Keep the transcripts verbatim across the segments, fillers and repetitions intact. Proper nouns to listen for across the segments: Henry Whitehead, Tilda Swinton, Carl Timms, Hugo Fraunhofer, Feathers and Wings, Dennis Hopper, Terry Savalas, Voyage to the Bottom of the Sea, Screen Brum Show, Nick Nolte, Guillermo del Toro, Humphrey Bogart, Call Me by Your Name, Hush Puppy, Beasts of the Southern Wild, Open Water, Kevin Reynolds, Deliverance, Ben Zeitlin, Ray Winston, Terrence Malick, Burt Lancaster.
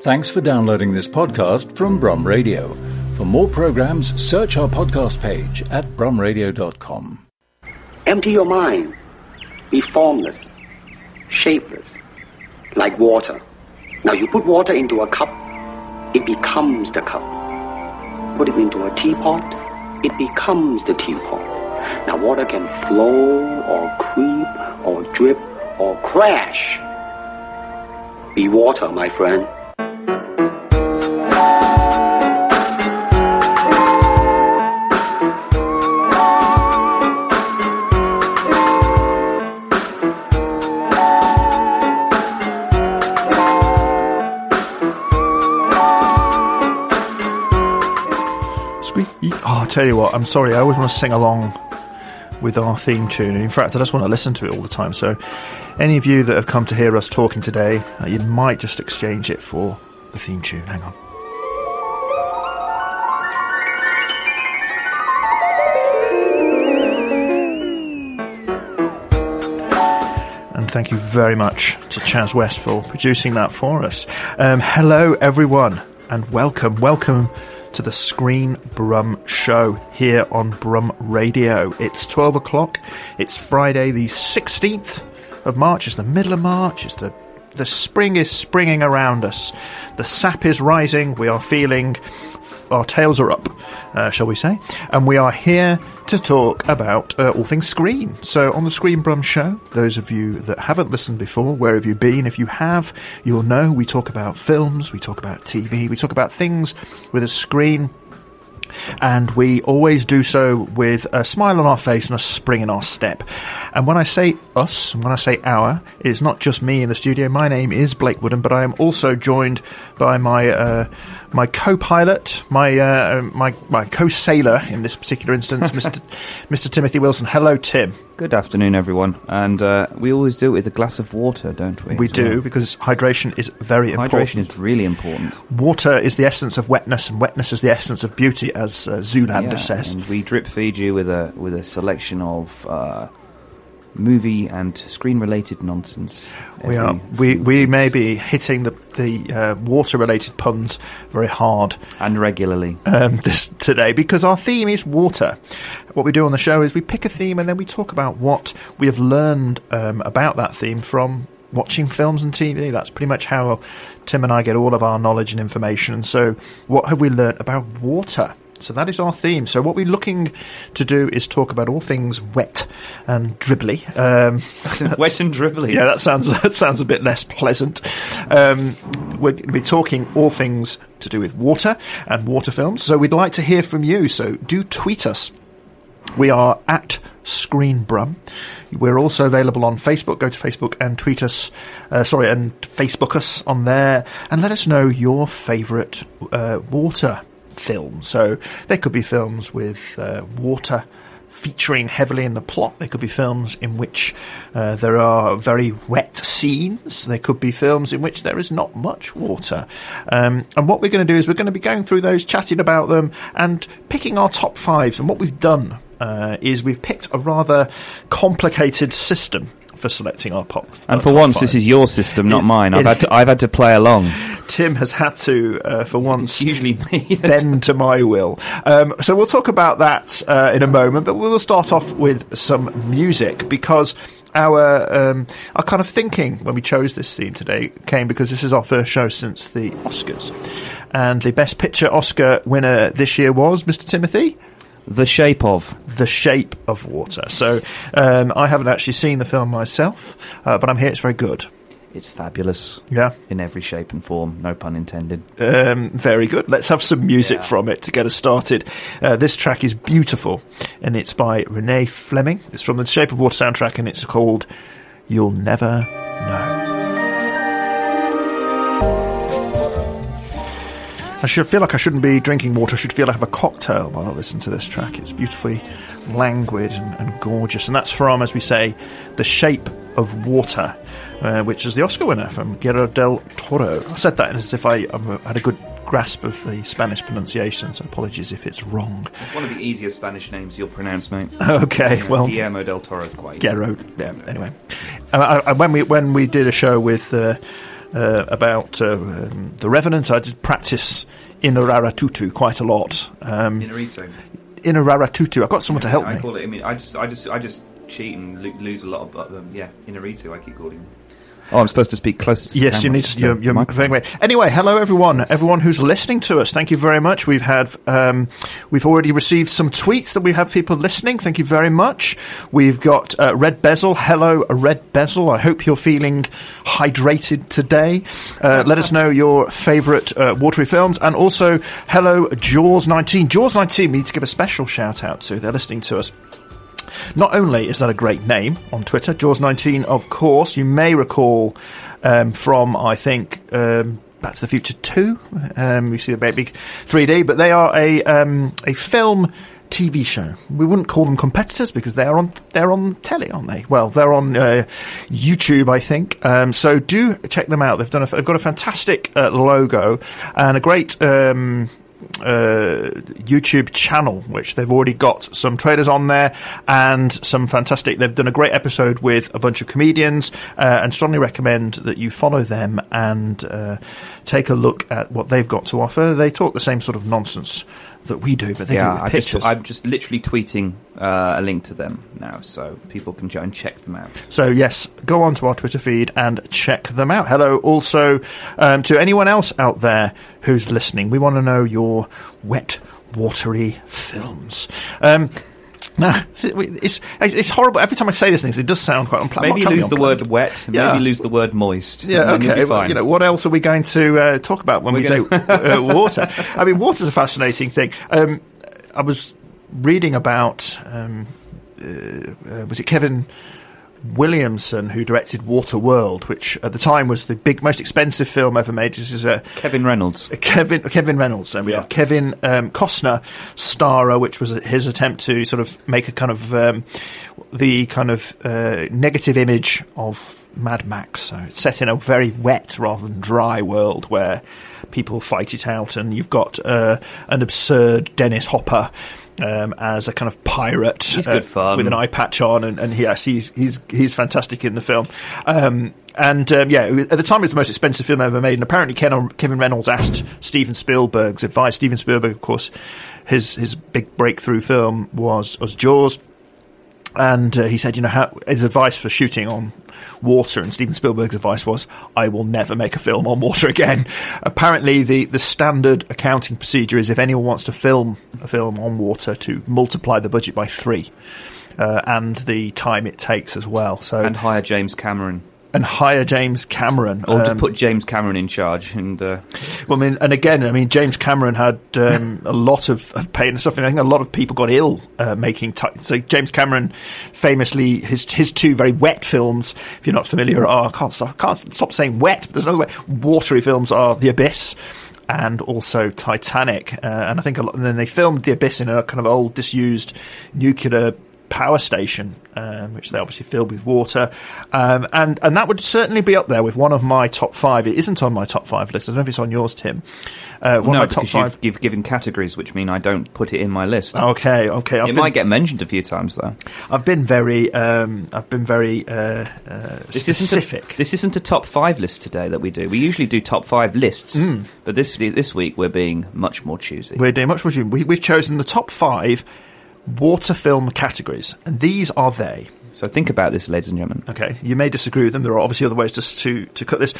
Thanks for downloading this podcast from Brum Radio. For more programs, search our podcast page at brum radio dot com. Empty your mind. Be formless, shapeless, like water. Now you put water into a cup, it becomes the cup. Put it into a teapot, it becomes the teapot. Now water can flow or creep or drip or crash. Be water, my friend. Oh, I'll tell you what, I'm sorry, I always want to sing along with our theme tune, and in fact I just want to listen to it all the time. So any of you that have come to hear us talking today, uh, you might just exchange it for the theme tune. Hang on. And thank you very much to Chas West for producing that for us. Um, hello everyone, and welcome, welcome to the Screen Brum Show here on Brum Radio. It's twelve o'clock. It's Friday the sixteenth of March. It's the middle of March. It's the the spring is springing around us. The sap is rising. We are feeling our tails are up, uh, shall we say. And we are here to talk about uh, all things Screen. So on the Screen Brum Show, those of you that haven't listened before, where have you been? If you have, you'll know we talk about films, we talk about T V, we talk about things with a screen. And we always do so with a smile on our face and a spring in our step. And when I say us, and when I say our, it's not just me in the studio. My name is Blake Woodham, but I am also joined by my uh, my co-pilot, my uh, my my co-sailor in this particular instance, Mister Mister Timothy Wilson. Hello, Tim. Good afternoon, everyone. And uh, we always do it with a glass of water, don't we? We do, well? because hydration is very hydration important. Hydration is really important. Water is the essence of wetness, and wetness is the essence of beauty, as uh, Zoolander yeah, says. And we drip feed you with a with a selection of uh, movie and screen-related nonsense. We are we, we may be hitting the the uh, water-related puns very hard and regularly um, this, today, because our theme is water. What we do on the show is we pick a theme and then we talk about what we have learned um, about that theme from watching films and T V. That's pretty much how Tim and I get all of our knowledge and information. And so, what have we learned about water? So that is our theme. So what we're looking to do is talk about all things wet and dribbly. Um, wet and dribbly. Yeah, that sounds that sounds a bit less pleasant. Um, we're going to be talking all things to do with water and water films. So we'd like to hear from you. So do tweet us. We are at Screen Brum. We're also available on Facebook. Go to Facebook and tweet us, uh, sorry, and Facebook us on there, and let us know your favourite uh, water film. So they could be films with uh, water featuring heavily in the plot. They could be films in which uh, there are very wet scenes. They could be films in which there is not much water. Um, and what we're going to do is we're going to be going through those, chatting about them, and picking our top fives. And what we've done uh, is we've picked a rather complicated system for selecting our pop. And for once, this is your system, not mine. I've had to, I've had to play along. Tim has had to, uh, for once, it's usually me, bend to my will. Um, so we'll talk about that uh, in a moment, but we'll start off with some music, because our um, our kind of thinking when we chose this theme today came because this is our first show since the Oscars. And the Best Picture Oscar winner this year was, Mister Timothy? The Shape of. The Shape of Water. So um, I haven't actually seen the film myself, uh, but I'm here. It's very good. It's fabulous. Yeah. In every shape and form, no pun intended. Um, very good. Let's have some music yeah. from it to get us started. Uh, this track is beautiful, and it's by Renee Fleming. It's from the Shape of Water soundtrack, and it's called You'll Never Know. I should feel like I shouldn't be drinking water. I should feel I have a cocktail while I listen to this track. It's beautifully languid and, and gorgeous. And that's from, as we say, The Shape of Water, uh, which is the Oscar winner from Guillermo del Toro. I said that as if I um, had a good grasp of the Spanish pronunciation, so apologies if it's wrong. It's one of the easiest Spanish names you'll pronounce, mate. Okay, yeah, well, Guillermo del Toro is quite easy. Guillermo, yeah, anyway. Uh, I, I, when, we, when we did a show with Uh, uh, about uh, um, The Revenant, I did practice Inararitutu quite a lot. Um, Inararitutu. Inararitutu. I've got someone yeah, to help I me. I call it. I mean, I just, I just, I just cheat and lo- lose a lot of. But, um, yeah, Inararitutu. I keep calling. Oh, I'm supposed to speak closer to yes, the camera. Yes, you need to. You're microphone. Anyway, hello, everyone. Yes. Everyone who's listening to us, thank you very much. We've had, um, we've already received some tweets that we have people listening. Thank you very much. We've got uh, Red Bezel. Hello, Red Bezel. I hope you're feeling hydrated today. Uh, let us know your favourite uh, watery films. And also, hello, Jaws nineteen. Jaws nineteen, we need to give a special shout-out to. They're listening to us. Not only is that a great name on Twitter, Jaws nineteen, of course, you may recall um, from, I think, um, Back to the Future two. Um, you see the big three D, but they are a um, a film T V show. We wouldn't call them competitors because they're on they're on telly, aren't they? Well, they're on uh, YouTube, I think. Um, so do check them out. They've done a, they've got a fantastic uh, logo and a great. Um, Uh, YouTube channel, which they've already got some trailers on there and some fantastic. They've done a great episode with a bunch of comedians, uh, and strongly recommend that you follow them and uh, take a look at what they've got to offer. They talk the same sort of nonsense that we do, but they yeah, do with pictures. Just, I'm just literally tweeting uh, a link to them now, so people can go and check them out. So yes, go on to our Twitter feed and check them out. Hello also um, to anyone else out there who's listening. We want to know your wet, watery films. Um, now, it's it's horrible. Every time I say these things, it does sound quite unpleasant. Maybe lose the word wet. Maybe yeah. lose the word moist. Yeah, okay. Well, you know, what else are we going to uh, talk about when We're we say uh, water? I mean, water's a fascinating thing. Um, I was reading about um, uh, uh, was it Kevin Williamson, who directed Waterworld, which at the time was the big, most expensive film ever made. This is a Kevin Reynolds. A Kevin Kevin Reynolds. There we yeah. are. Kevin um, Costner Starer, which was his attempt to sort of make a kind of um, the kind of uh, negative image of Mad Max. So it's set in a very wet rather than dry world where people fight it out, and you've got uh, an absurd Dennis Hopper. Um, as a kind of pirate, he's good fun. Uh, with an eye patch on, and, and yes, he's he's he's fantastic in the film. Um, and um, yeah, at the time, it was the most expensive film ever made. And apparently, Ken, Kevin Reynolds asked Steven Spielberg's advice. Steven Spielberg, of course, his his big breakthrough film was, was Jaws, and uh, he said, you know, how, his advice for shooting on water, and Steven Spielberg's advice was, I will never make a film on water again. Apparently the the standard accounting procedure is if anyone wants to film a film on water, to multiply the budget by three, uh, and the time it takes as well. So and hire James Cameron and hire James Cameron or um, just put James Cameron in charge. And uh... well, I mean, and again, I mean, James Cameron had um, a lot of, of pain and stuff, and I think a lot of people got ill uh, making t- so James Cameron famously, his his two very wet films, if you're not familiar, are I can't stop, can't stop saying wet, but there's another way, watery films are The Abyss and also Titanic, uh, and I think a lot, and then they filmed The Abyss in a kind of old disused nuclear power station, um, which they obviously filled with water, um, and and that would certainly be up there with one of my top five. It isn't on my top five list. I don't know if it's on yours, Tim. Uh, one no, of my top five. You've given categories, which mean I don't put it in my list. Okay, okay. I've it been, might get mentioned a few times, though. I've been very, um, I've been very uh, uh, this specific. Isn't a, this isn't a top five list today that we do. We usually do top five lists, mm. but this this week we're being much more choosy. We're doing much more choosy. We, we've chosen the top five water film categories, and these are they. So think about this, ladies and gentlemen. Okay, you may disagree with them. There are obviously other ways just to, to cut this.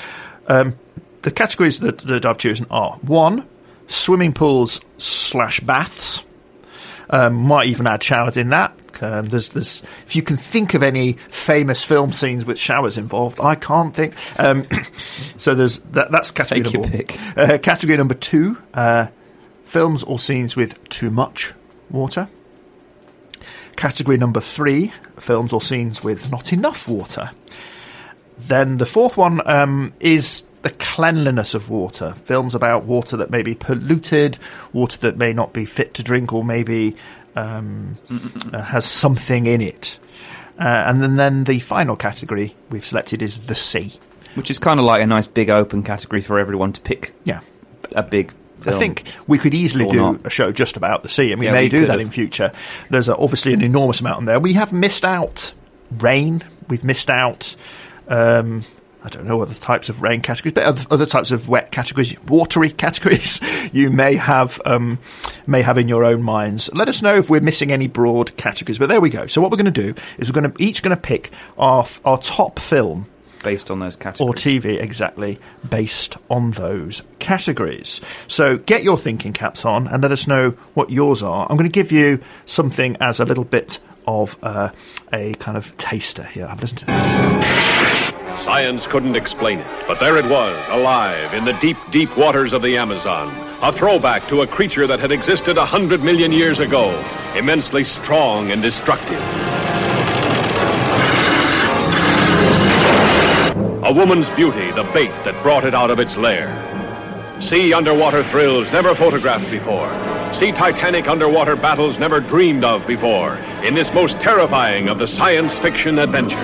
Um, the categories that, that I've chosen are one, swimming pools slash baths. Um, might even add showers in that. Um, there's, there's, if you can think of any famous film scenes with showers involved, I can't think. Um, so there's that, that's category Take number your pick. one. Uh, category number two: uh, films or scenes with too much water. Category number three, films or scenes with not enough water. Then the fourth one um, is the cleanliness of water. Films about water that may be polluted, water that may not be fit to drink, or maybe um, uh, has something in it. Uh, and then, then the final category we've selected is the sea. Which is kind of like a nice big open category for everyone to pick. Yeah. A big film. I think we could easily or do not. a show just about the sea. I mean, yeah, they do could've. that in future. There's a, obviously an enormous amount on there. We have missed out rain. We've missed out um, I don't know, other types of rain categories, but other, other types of wet categories, watery categories you may have um, may have in your own minds. Let us know if we're missing any broad categories, but there we go. So what we're going to do is we're going to each going to pick our our top film based on those categories. Or T V, exactly, based on those categories. So get your thinking caps on and let us know what yours are. I'm going to give you something as a little bit of uh, a kind of taster here. Have a listen to this. Science couldn't explain it, but there it was, alive in the deep, deep waters of the Amazon. A throwback to a creature that had existed a hundred million years ago, immensely strong and destructive. A woman's beauty, the bait that brought it out of its lair. See underwater thrills never photographed before. See Titanic underwater battles never dreamed of before in this most terrifying of the science fiction adventures.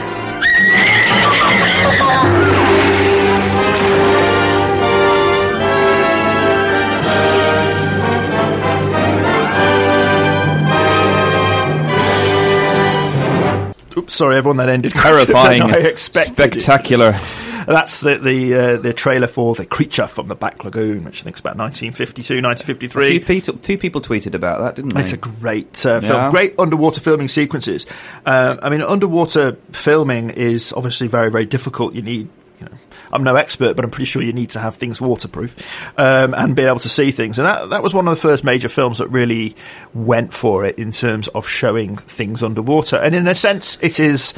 Oops, sorry, everyone, that ended terrifying. I expected spectacular. It. That's the the, uh, the trailer for The Creature from the Back Lagoon, which I think is about nineteen fifty-two, nineteen fifty-three. A few, people, few people tweeted about that, didn't they? It's a great uh, film. Yeah. Great underwater filming sequences. Uh, I mean, underwater filming is obviously very, very difficult. You need, you know, I'm no expert, but I'm pretty sure you need to have things waterproof um, and be able to see things. And that, that was one of the first major films that really went for it in terms of showing things underwater. And in a sense, it is,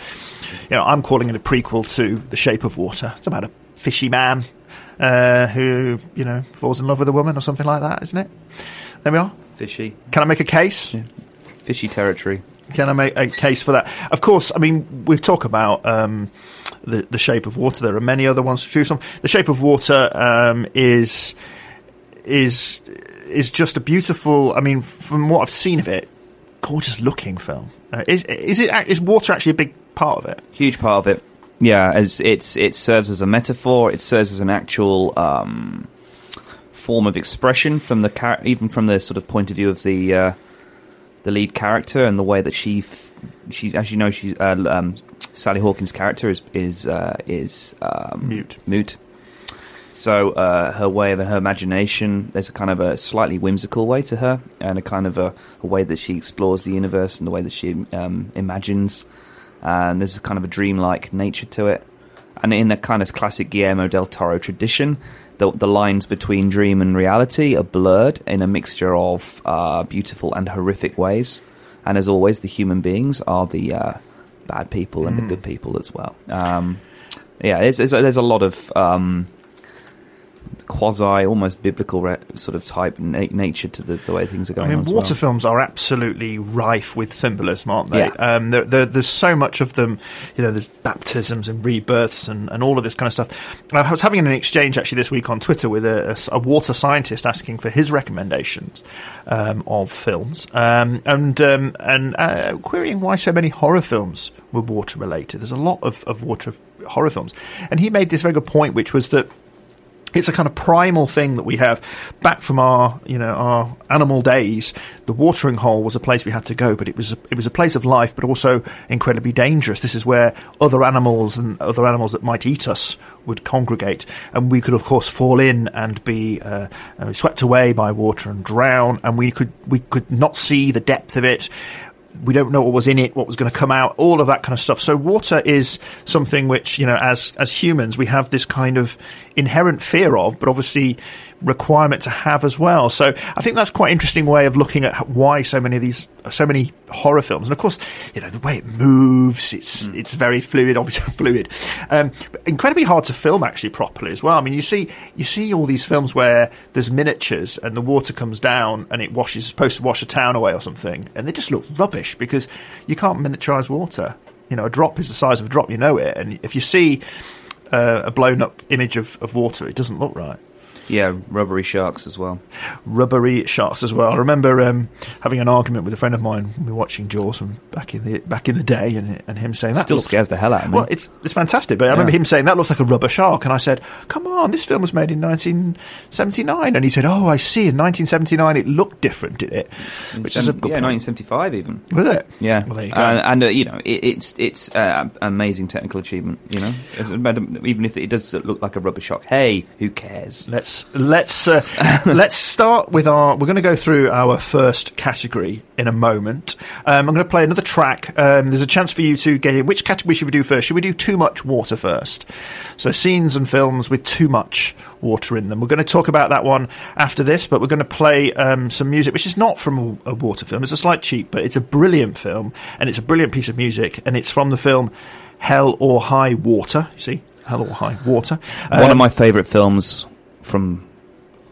you know, I'm calling it a prequel to The Shape of Water. It's about a fishy man uh, who, you know, falls in love with a woman or something like that, isn't it? There we are. Fishy. Can I make a case? Yeah. Fishy territory. Can I make a case for that? Of course, I mean, we talk about um, the, the Shape of Water. There are many other ones. The Shape of Water um, is is is just a beautiful. I mean, from what I've seen of it, gorgeous looking film. Uh, is is it is water actually a big part of it? Huge part of it. Yeah, as it's it serves as a metaphor. It serves as an actual um, form of expression from the char- even from the sort of point of view of the. Uh, The lead character and the way that she, f- she's as you know, she's uh, um, Sally Hawkins' character is is uh, is um, mute. Mute. So uh, her way of her imagination, there's a kind of a slightly whimsical way to her, and a kind of a, a way that she explores the universe and the way that she um, imagines. And there's a kind of a dreamlike nature to it, and in the kind of classic Guillermo del Toro tradition. The, the lines between dream and reality are blurred in a mixture of uh, beautiful and horrific ways. And as always, the human beings are the uh, bad people and mm. the good people as well. Um, yeah, it's, it's, there's a lot of um, quasi, almost biblical re- sort of type na- nature to the, the way things are going on. I mean, on water well. films are absolutely rife with symbolism, aren't they? Yeah. Um, there, there, there's so much of them. You know, there's baptisms and rebirths and, and all of this kind of stuff. And I was having an exchange actually this week on Twitter with a, a, a water scientist asking for his recommendations um, of films um, and um, and uh, querying why so many horror films were water related. There's a lot of, of water horror films, and he made this very good point, which was that. It's a kind of primal thing that we have back from our, you know, our animal days. The watering hole was a place we had to go, but it was a, it was a place of life, but also incredibly dangerous. This is where other animals and other animals that might eat us would congregate, and we could, of course, fall in and be uh, swept away by water and drown. And we could we could not see the depth of it. We don't know what was in it, what was going to come out, all of that kind of stuff. So water is something which, you know, as as humans, we have this kind of inherent fear of, but obviously requirement to have as well. So I think that's quite an interesting way of looking at why so many of these, so many horror films. And of course, you know, the way it moves, it's mm. it's very fluid, obviously fluid. Um, incredibly hard to film actually properly as well. I mean, you see you see all these films where there's miniatures and the water comes down and it washes, supposed to wash a town away or something, and they just look rubbish because you can't miniaturize water. You know, a drop is the size of a drop, you know it. And if you see uh, a blown up image of, of water, it doesn't look right. Yeah, rubbery sharks as well. Rubbery sharks as well. I remember um, having an argument with a friend of mine. We were watching Jaws from back in the back in the day, and and him saying that still looks, scares the hell out of me. Well, it's it's fantastic, but I yeah. remember him saying that looks like a rubber shark, and I said, "Come on, this film was made in nineteen seventy-nine," and he said, "Oh, I see. In nineteen seventy-nine, it looked different, did it?" Which is a good yeah, point. nineteen seventy-five even was it? Yeah, well, there you go. Uh, and uh, you know, it, it's it's uh, amazing technical achievement. You know, it's, even if it does look like a rubber shark, hey, who cares? Let's. Let's uh, let's start with our. We're going to go through our first category in a moment. Um, I'm going to play another track. Um, there's a chance for you to get in. Which category should we do first? Should we do too much water first? So scenes and films with too much water in them. We're going to talk about that one after this, but we're going to play um, some music, which is not from a, a water film. It's a slight cheat, but it's a brilliant film, and it's a brilliant piece of music, and it's from the film Hell or High Water. You see, Hell or High Water. Um, one of my favourite films. From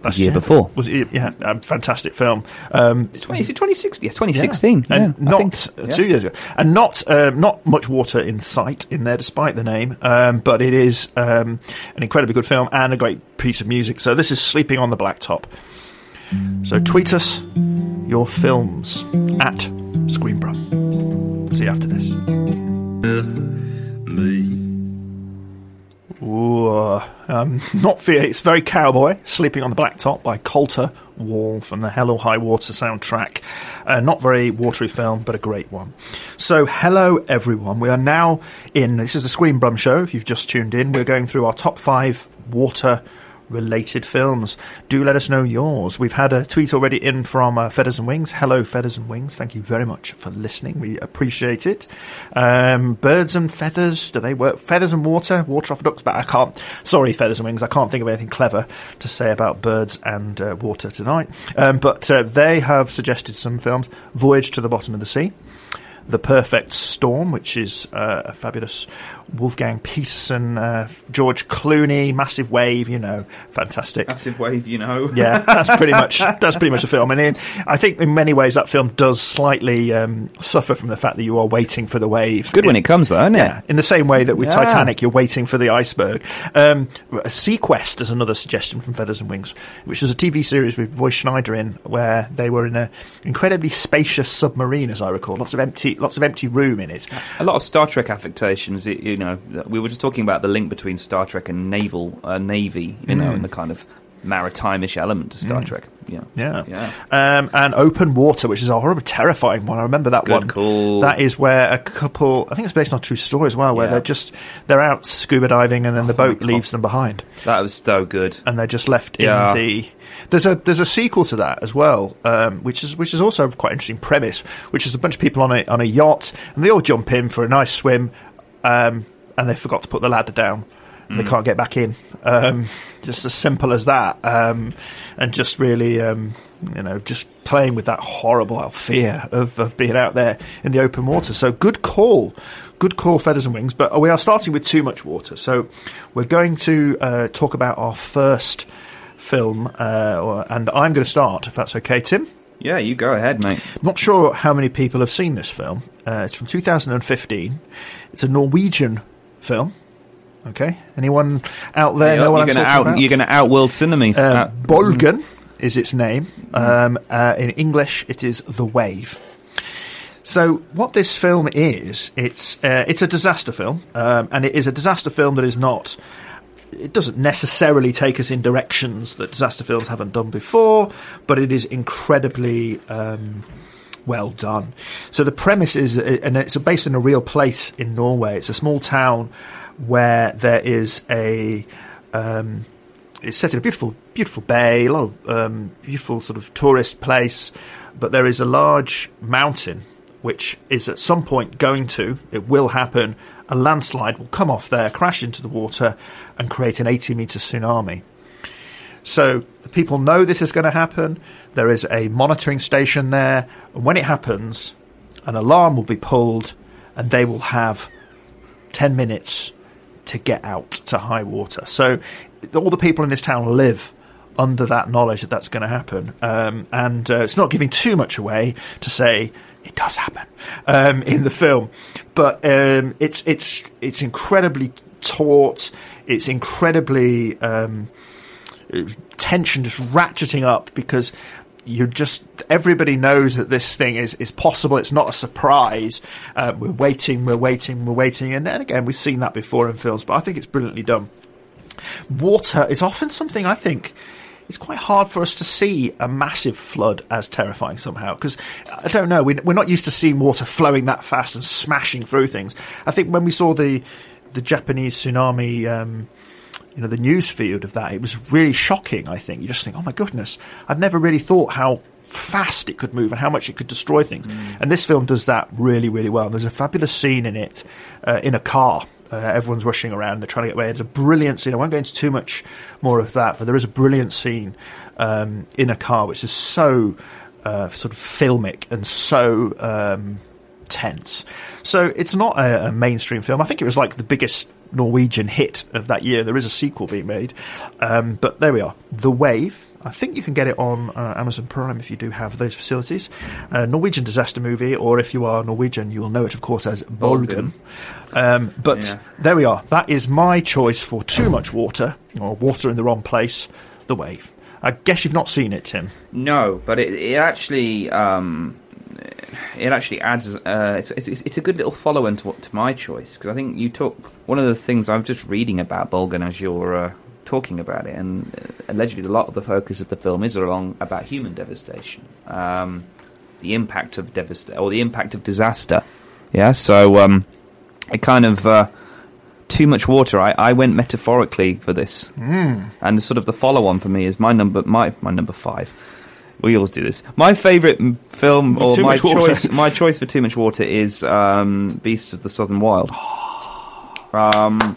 the year before. Was it, yeah, um, fantastic film. Um, it's twenty, is it twenty sixteen? Yes, twenty sixteen. Yeah, and yeah, not so, yeah. two years ago. And not um, not much water in sight in there, despite the name, um, but it is um, an incredibly good film and a great piece of music. So this is Sleeping on the Blacktop. So tweet us your films at Screen Brum. See you after this. Me. Ooh, um, not fear, it's very cowboy. Sleeping on the Blacktop by Colter Wall from the Hell or High Water soundtrack. Uh, not very watery film, but a great one. So, hello everyone. We are now in, this is the Screen Brum Show, if you've just tuned in. We're going through our top five water related films. Do let us know yours. We've had a tweet already in from uh, Feathers and Wings. Hello, Feathers and Wings. Thank you very much for listening. We appreciate it. Um, birds and feathers. Do they work? Feathers and water. Water off ducks. But I can't. Sorry, Feathers and Wings. I can't think of anything clever to say about birds and uh, water tonight. Um, but uh, they have suggested some films. Voyage to the Bottom of the Sea. The Perfect Storm, which is uh, a fabulous Wolfgang Petersen, uh, George Clooney, Massive Wave, you know, fantastic. Massive Wave, you know. Yeah, that's pretty much that's pretty much the film. And in, I think in many ways that film does slightly um, suffer from the fact that you are waiting for the wave. Good in, when it comes, though, isn't yeah, it? In the same way that with yeah. Titanic, you're waiting for the iceberg. Um, Seaquest is another suggestion from Feathers and Wings, which is a T V series with Roy Schneider in, where they were in an incredibly spacious submarine, as I recall. Lots of empty lots of empty room in it. A lot of Star Trek affectations, you know. We were just talking about the link between Star Trek and naval uh, navy, you know, mm. and the kind of maritime-ish element to Star mm. Trek. Yeah, yeah, yeah. Um, and Open Water, which is a horrible, terrifying one. I remember that Good one. Call. That is where a couple. I think it's based on a true story as well, where yeah. they're just they're out scuba diving, and then oh the boat leaves them behind. That was so good, and they're just left yeah. in the. There's a there's a sequel to that as well, um, which is which is also a quite interesting premise, which is a bunch of people on a on a yacht, and they all jump in for a nice swim, um, and they forgot to put the ladder down. They can't get back in. Um, just as simple as that. Um, and just really, um, you know, just playing with that horrible fear of, of being out there in the open water. So good call. Good call, Feathers and Wings. But we are starting with too much water. So we're going to uh, talk about our first film. Uh, and I'm going to start, if that's okay, Tim. Yeah, you go ahead, mate. I'm not sure how many people have seen this film. Uh, it's from two thousand fifteen. It's a Norwegian film. Okay. Anyone out there yeah, know what you're I'm gonna talking out, about? You're going to out-world cinema. Uh, uh, Bølgen is its name. Um, uh, in English, it is The Wave. So what this film is, it's uh, it's a disaster film, um, and it is a disaster film that is not... It doesn't necessarily take us in directions that disaster films haven't done before, but it is incredibly... Um, well done. So the premise is, and it's based in a real place in Norway. It's a small town where there is a um it's set in a beautiful beautiful bay, a lot of um beautiful sort of tourist place, but there is a large mountain which is at some point going to, it will happen, a landslide will come off there, crash into the water and create an eighty meter tsunami. So the people know this is going to happen. There is a monitoring station there. And when it happens, an alarm will be pulled and they will have ten minutes to get out to high water. So all the people in this town live under that knowledge that that's going to happen. Um, and uh, it's not giving too much away to say it does happen um, in the film. But um, it's, it's, it's incredibly taut. It's incredibly... Um, tension just ratcheting up, because you just everybody knows that this thing is is possible. It's not a surprise. Uh, we're waiting, we're waiting, we're waiting, and then again, we've seen that before in films, but I think it's brilliantly done. Water is often something I think it's quite hard for us to see a massive flood as terrifying somehow, because I don't know, we, we're not used to seeing water flowing that fast and smashing through things. I think when we saw the the Japanese tsunami, um, you know, the news feed of that, it was really shocking. I think you just think, oh my goodness, I'd never really thought how fast it could move and how much it could destroy things. Mm. And this film does that really, really well. And there's a fabulous scene in it, uh, in a car. Uh, everyone's rushing around, they're trying to get away. It's a brilliant scene. I won't go into too much more of that, but there is a brilliant scene um, in a car, which is so uh, sort of filmic and so um, tense. So it's not a, a mainstream film. I think it was like the biggest Norwegian hit of that year. There is a sequel being made. Um, but there we are. The Wave. I think you can get it on uh, Amazon Prime if you do have those facilities. A Norwegian disaster movie, or if you are Norwegian, you will know it, of course, as Bølgen. Um, but yeah. There we are. That is my choice for Too Much Water, or Water in the Wrong Place, The Wave. I guess you've not seen it, Tim. No, but it, it actually... Um It actually adds. Uh, it's, it's it's a good little follow-on to, to my choice, because I think you took one of the things I'm just reading about Bølgen as you're uh, talking about it, and allegedly a lot of the focus of the film is along about human devastation, um, the impact of devast or the impact of disaster. Yeah, so um, it kind of uh, Too Much Water. I, I went metaphorically for this, mm. and sort of the follow-on for me is my number my my number five. We always do this. My favourite film, or my choice, my choice for Too Much Water is um, Beasts of the Southern Wild. Um,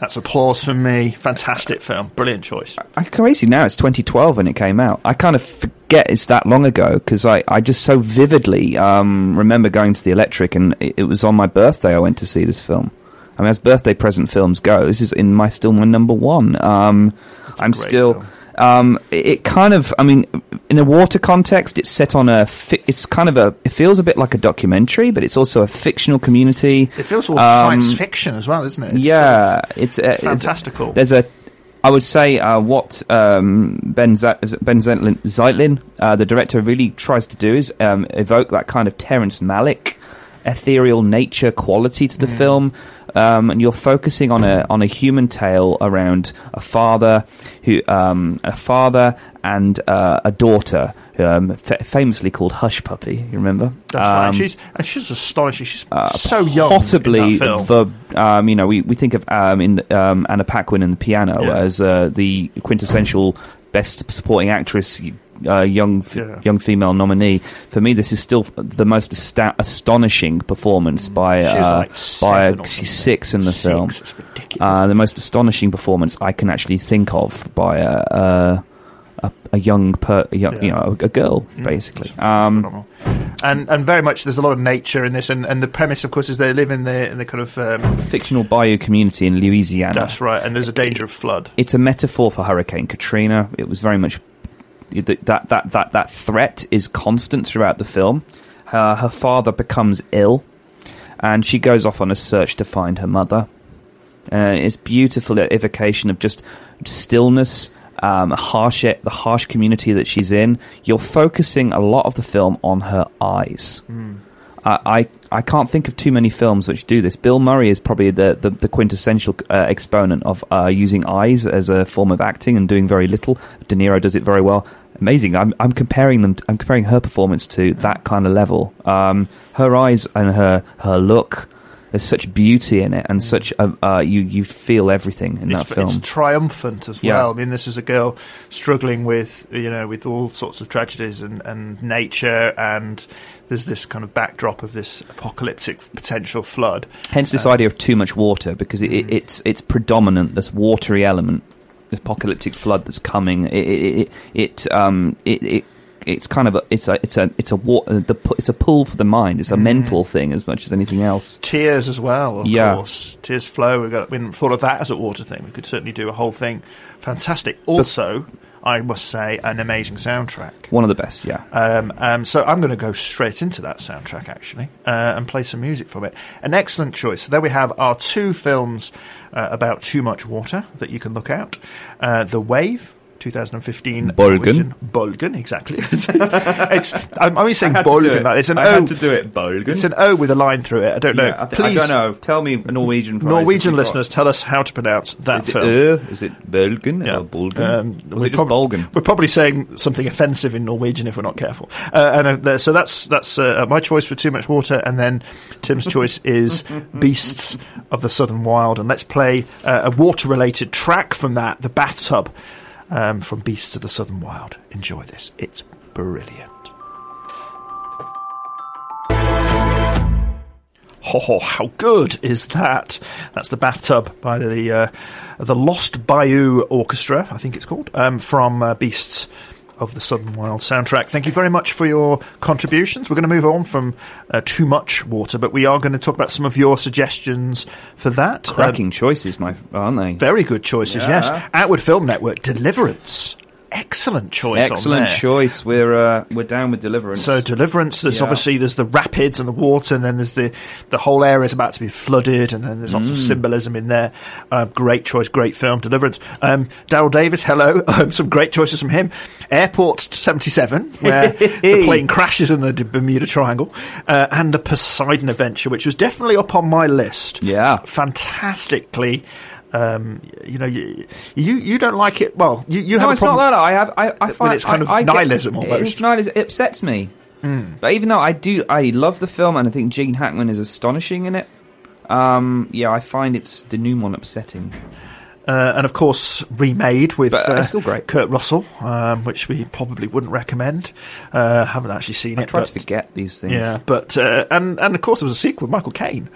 That's applause for me. Fantastic film. Brilliant choice. I, I crazy now. It's twenty twelve when it came out. I kind of forget it's that long ago, because I, I just so vividly um, remember going to the Electric, and it, it was on my birthday I went to see this film. I mean, as birthday present films go, this is in my still my number one. Um, I'm still... Film. Um, it kind of, I mean, in a water context, it's set on a, fi- it's kind of a, it feels a bit like a documentary, but it's also a fictional community. It feels all um, science fiction as well, isn't it? It's yeah. Sort of it's uh, fantastical. It's, there's a, I would say uh, what um, Ben, Z- Ben Zeitlin, Zeitlin uh, the director, really tries to do is um, evoke that kind of Terrence Malick ethereal nature quality to the mm. film. Um, and you're focusing on a on a human tale around a father who um, a father and uh, a daughter, um, f- famously called Hush Puppy. You remember? That's um, right. She's and she's astonishing. She's uh, so young. Possibly in that film. the um, you know we, we think of um, in the, um, Anna Paquin and the Piano yeah. as uh, the quintessential best supporting actress. Uh, young f- yeah. young female nominee. For me, this is still the most ast- astonishing performance by uh, like by a, she's six in the six. film. That's ridiculous. Uh, the most astonishing performance I can actually think of by a a, a, a young per, a young yeah. you know a, a girl mm, basically. Um, and and very much there's a lot of nature in this, and, and the premise, of course, is they live in the in the kind of um, fictional bayou community in Louisiana. That's right, and there's a danger it, of flood. It's a metaphor for Hurricane Katrina. It was very much. That that that that threat is constant throughout the film. Uh, her father becomes ill, and she goes off on a search to find her mother. Uh, it's beautiful evocation of just stillness, um, harsh the harsh community that she's in. You're focusing a lot of the film on her eyes. Mm. Uh, I I can't think of too many films which do this. Bill Murray is probably the the, the quintessential uh, exponent of uh, using eyes as a form of acting and doing very little. De Niro does it very well. Amazing. I'm I'm comparing them. To, I'm comparing her performance to that kind of level. Um, her eyes and her her look. There's such beauty in it, and such a, uh, you you feel everything in it's, that film. It's triumphant as well. Yeah. I mean, this is a girl struggling with you know with all sorts of tragedies and, and nature, and there's this kind of backdrop of this apocalyptic potential flood. Hence, this um, idea of too much water, because it, mm. it, it's it's predominant. This watery element, this apocalyptic flood that's coming. It it it, it um it. it It's kind of a it's a it's a it's a the it's a pull for the mind. It's a mm. mental thing as much as anything else. Tears as well, of yeah. course. Tears flow. We've got we haven't thought of that as a water thing. We could certainly do a whole thing. Fantastic. Also, I must say, an amazing soundtrack. One of the best, yeah. Um, um, so I'm going to go straight into that soundtrack, actually, uh, and play some music from it. An excellent choice. So there we have our two films uh, about too much water that you can look out. Uh, The Wave, twenty fifteen. Bølgen. Bølgen, exactly. It's, I'm always saying Bølgen. Like, it's an I O. had to do it, Bølgen. It's an O with a line through it. I don't know. Yeah, I, th- Please, I don't know. Tell me, Norwegian Norwegian listeners, tell us how to pronounce that is it film. It, uh, is it Bølgen yeah. or Bølgen? Um, we're, prob- we're probably saying something offensive in Norwegian if we're not careful. Uh, and uh, So that's that's uh, my choice for Too Much Water, and then Tim's choice is Beasts of the Southern Wild. And let's play uh, a water-related track from that, The Bathtub. Um, from Beasts of the Southern Wild. Enjoy this. It's brilliant. Ho ho! How good is that? That's The Bathtub by the uh, the Lost Bayou Orchestra, I think it's called, um, from uh, Beasts of the Southern Wild soundtrack. Thank you very much for your contributions. We're going to move on from uh, Too Much Water, but we are going to talk about some of your suggestions for that. Cracking um, choices, my, aren't they? Very good choices, yeah. Yes. Outward Film Network, Deliverance. Excellent choice. Excellent on there. choice. We're uh, we're down with Deliverance. So Deliverance. There's yeah. obviously there's the rapids and the water, and then there's the the whole area is about to be flooded, and then there's lots mm. of symbolism in there. Uh, great choice. Great film. Deliverance. Um, Daryl Davis. Hello. Um, some great choices from him. Airport seventy-seven, where the plane crashes in the Bermuda Triangle, uh, and The Poseidon Adventure, which was definitely up on my list. Yeah. Fantastically. Um, you know, you, you you don't like it. Well, you, you have no, a problem. No, it's not that. I have. I, I find it's kind I, of I nihilism get, almost. It's nihilism. It upsets me. Mm. But even though I do, I love the film, and I think Gene Hackman is astonishing in it. Um, yeah, I find its denouement upsetting. Uh, and of course, remade with but, uh, uh, still great. Kurt Russell, um, which we probably wouldn't recommend. Uh, haven't actually seen I it. I try but, to forget these things. Yeah, but uh, and and of course, there was a sequel with Michael Caine.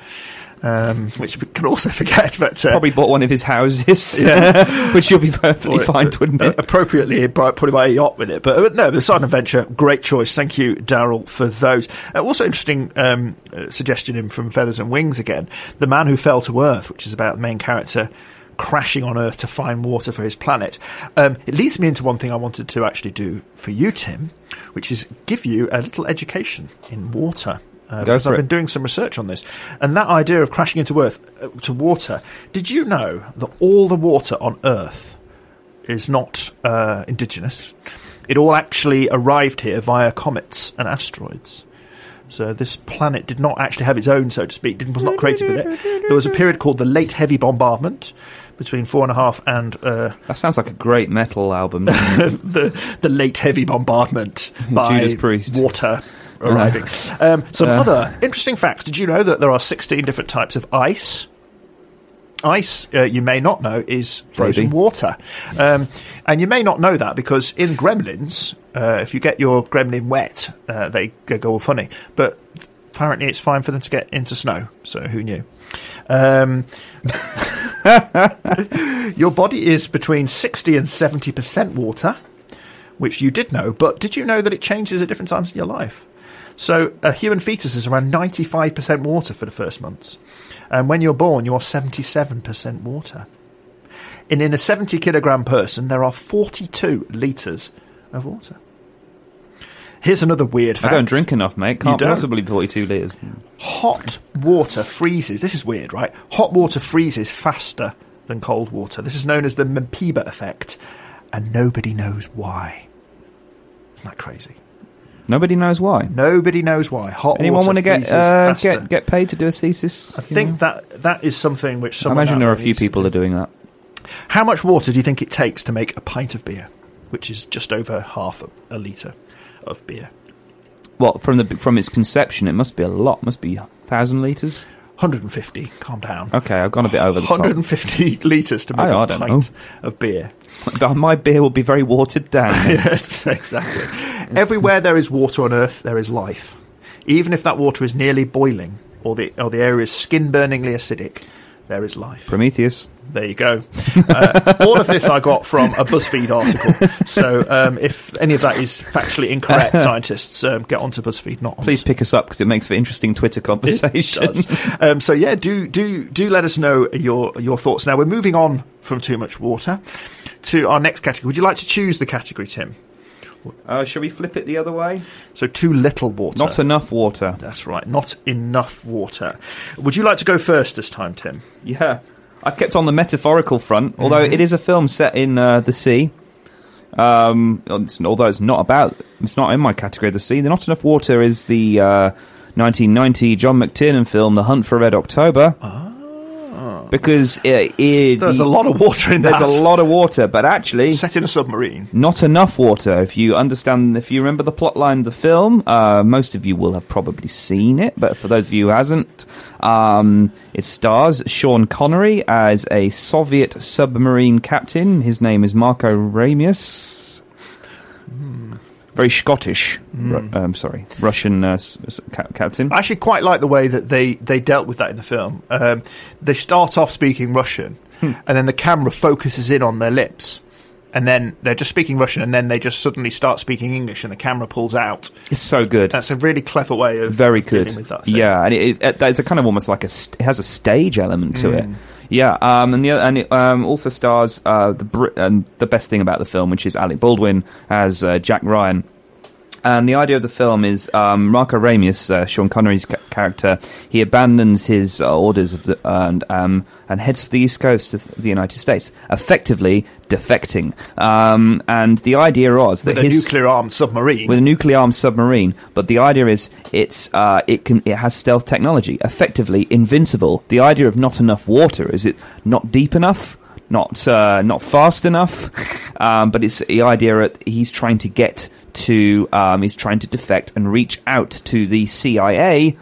Um, which we can also forget, but uh, probably bought one of his houses, yeah. which you'll be perfectly fine to admit. Appropriately, probably by a yacht with it. But uh, no, The Sudden Adventure, great choice. Thank you, Daryl, for those. Uh, also, interesting um, uh, suggestion in from Feathers and Wings again. The Man Who Fell to Earth, which is about the main character crashing on Earth to find water for his planet. Um, it leads me into one thing I wanted to actually do for you, Tim, which is give you a little education in water. Uh, because I've been doing some research on this. And that idea of crashing into Earth, uh, to water, did you know that all the water on Earth is not uh, indigenous? It all actually arrived here via comets and asteroids. So this planet did not actually have its own, so to speak. It was not created with it. There was a period called the Late Heavy Bombardment, between four and a half and... Uh, that sounds like a great metal album. the, the Late Heavy Bombardment by Judas Priest. Water. Arriving. Um, some uh, other interesting facts. Did you know that there are sixteen different types of ice? Ice, uh, you may not know, is frozen maybe. water. Um, and you may not know that because in Gremlins, uh, if you get your gremlin wet, uh, they, they go all funny. But apparently it's fine for them to get into snow. So who knew? Um, your body is between sixty and seventy percent water, which you did know. But did you know that it changes at different times in your life? So a human fetus is around ninety-five percent water for the first months. And when you're born, you are seventy-seven percent water. And in a seventy kilogram person, there are forty-two litres of water. Here's another weird fact. I don't drink enough, mate. Can't possibly be forty-two litres. Hot water freezes. This is weird, right? Hot water freezes faster than cold water. This is known as the Menpeba effect. And nobody knows why. Isn't that crazy? Nobody knows why. Nobody knows why. Hot Anyone water freezes uh, faster. Anyone want to get paid to do a thesis? I think know? that that is something which someone... I imagine there are a few people who are doing that. How much water do you think it takes to make a pint of beer, which is just over half a, a litre of beer? Well, from the from its conception, it must be a lot. It must be one thousand litres? one hundred fifty. Calm down. Okay, I've gone a bit over the top. one hundred fifty litres to make I, a I pint know. of beer. My beer will be very watered down. Yes, exactly. Everywhere there is water on Earth, there is life. Even if that water is nearly boiling or the or the area is skin-burningly acidic, there is life. Prometheus. There you go. Uh, all of this I got from a BuzzFeed article. So um, if any of that is factually incorrect, scientists, um, get onto BuzzFeed. Not onto. Please pick us up because it makes for interesting Twitter conversations. Um, so yeah, do do do let us know your your thoughts. Now we're moving on from Too Much Water to our next category. Would you like to choose the category, Tim? Uh, shall we flip it the other way? So too little water. Not enough water. That's right. Not enough water. Would you like to go first this time, Tim? Yeah. I've kept on the metaphorical front, although mm-hmm. it is a film set in uh, the sea. Um, it's, although it's not about, it's not in my category of the sea. The Not Enough Water is the uh, nineteen ninety John McTiernan film, The Hunt for Red October. Oh. Because it, it, there's it, a lot of water in there's that. There's a lot of water, but actually... Set in a submarine. Not enough water. If you understand, if you remember the plot line of the film, uh, most of you will have probably seen it, but for those of you who hasn't... Um, it stars Sean Connery as a Soviet submarine captain. His name is Marco Ramius. Mm. Very Scottish. Mm. Ru- um, sorry, Russian uh, ca- captain. I actually quite like the way that they, they dealt with that in the film. Um, they start off speaking Russian, hmm. and then the camera focuses in on their lips. And then they're just speaking Russian, and then they just suddenly start speaking English, and the camera pulls out. It's so good. That's a really clever way of very good. Dealing with that thing. Yeah, and it, it, it's a kind of almost like a st- it has a stage element to mm. it. Yeah, um, and the and it um, also stars uh, the Brit- and the best thing about the film, which is Alec Baldwin as uh, Jack Ryan. And the idea of the film is um, Marco Ramius, uh, Sean Connery's ca- character, he abandons his uh, orders of the, uh, and, um, and heads for the East Coast of the United States, effectively defecting. Um, and the idea was that with a his, nuclear-armed submarine, with a nuclear-armed submarine. But the idea is it's uh, it can it has stealth technology, effectively invincible. The idea of not enough water is it not deep enough. Not uh, not fast enough, um, but it's the idea that he's trying to get to, um, he's trying to defect and reach out to the C I A, that is.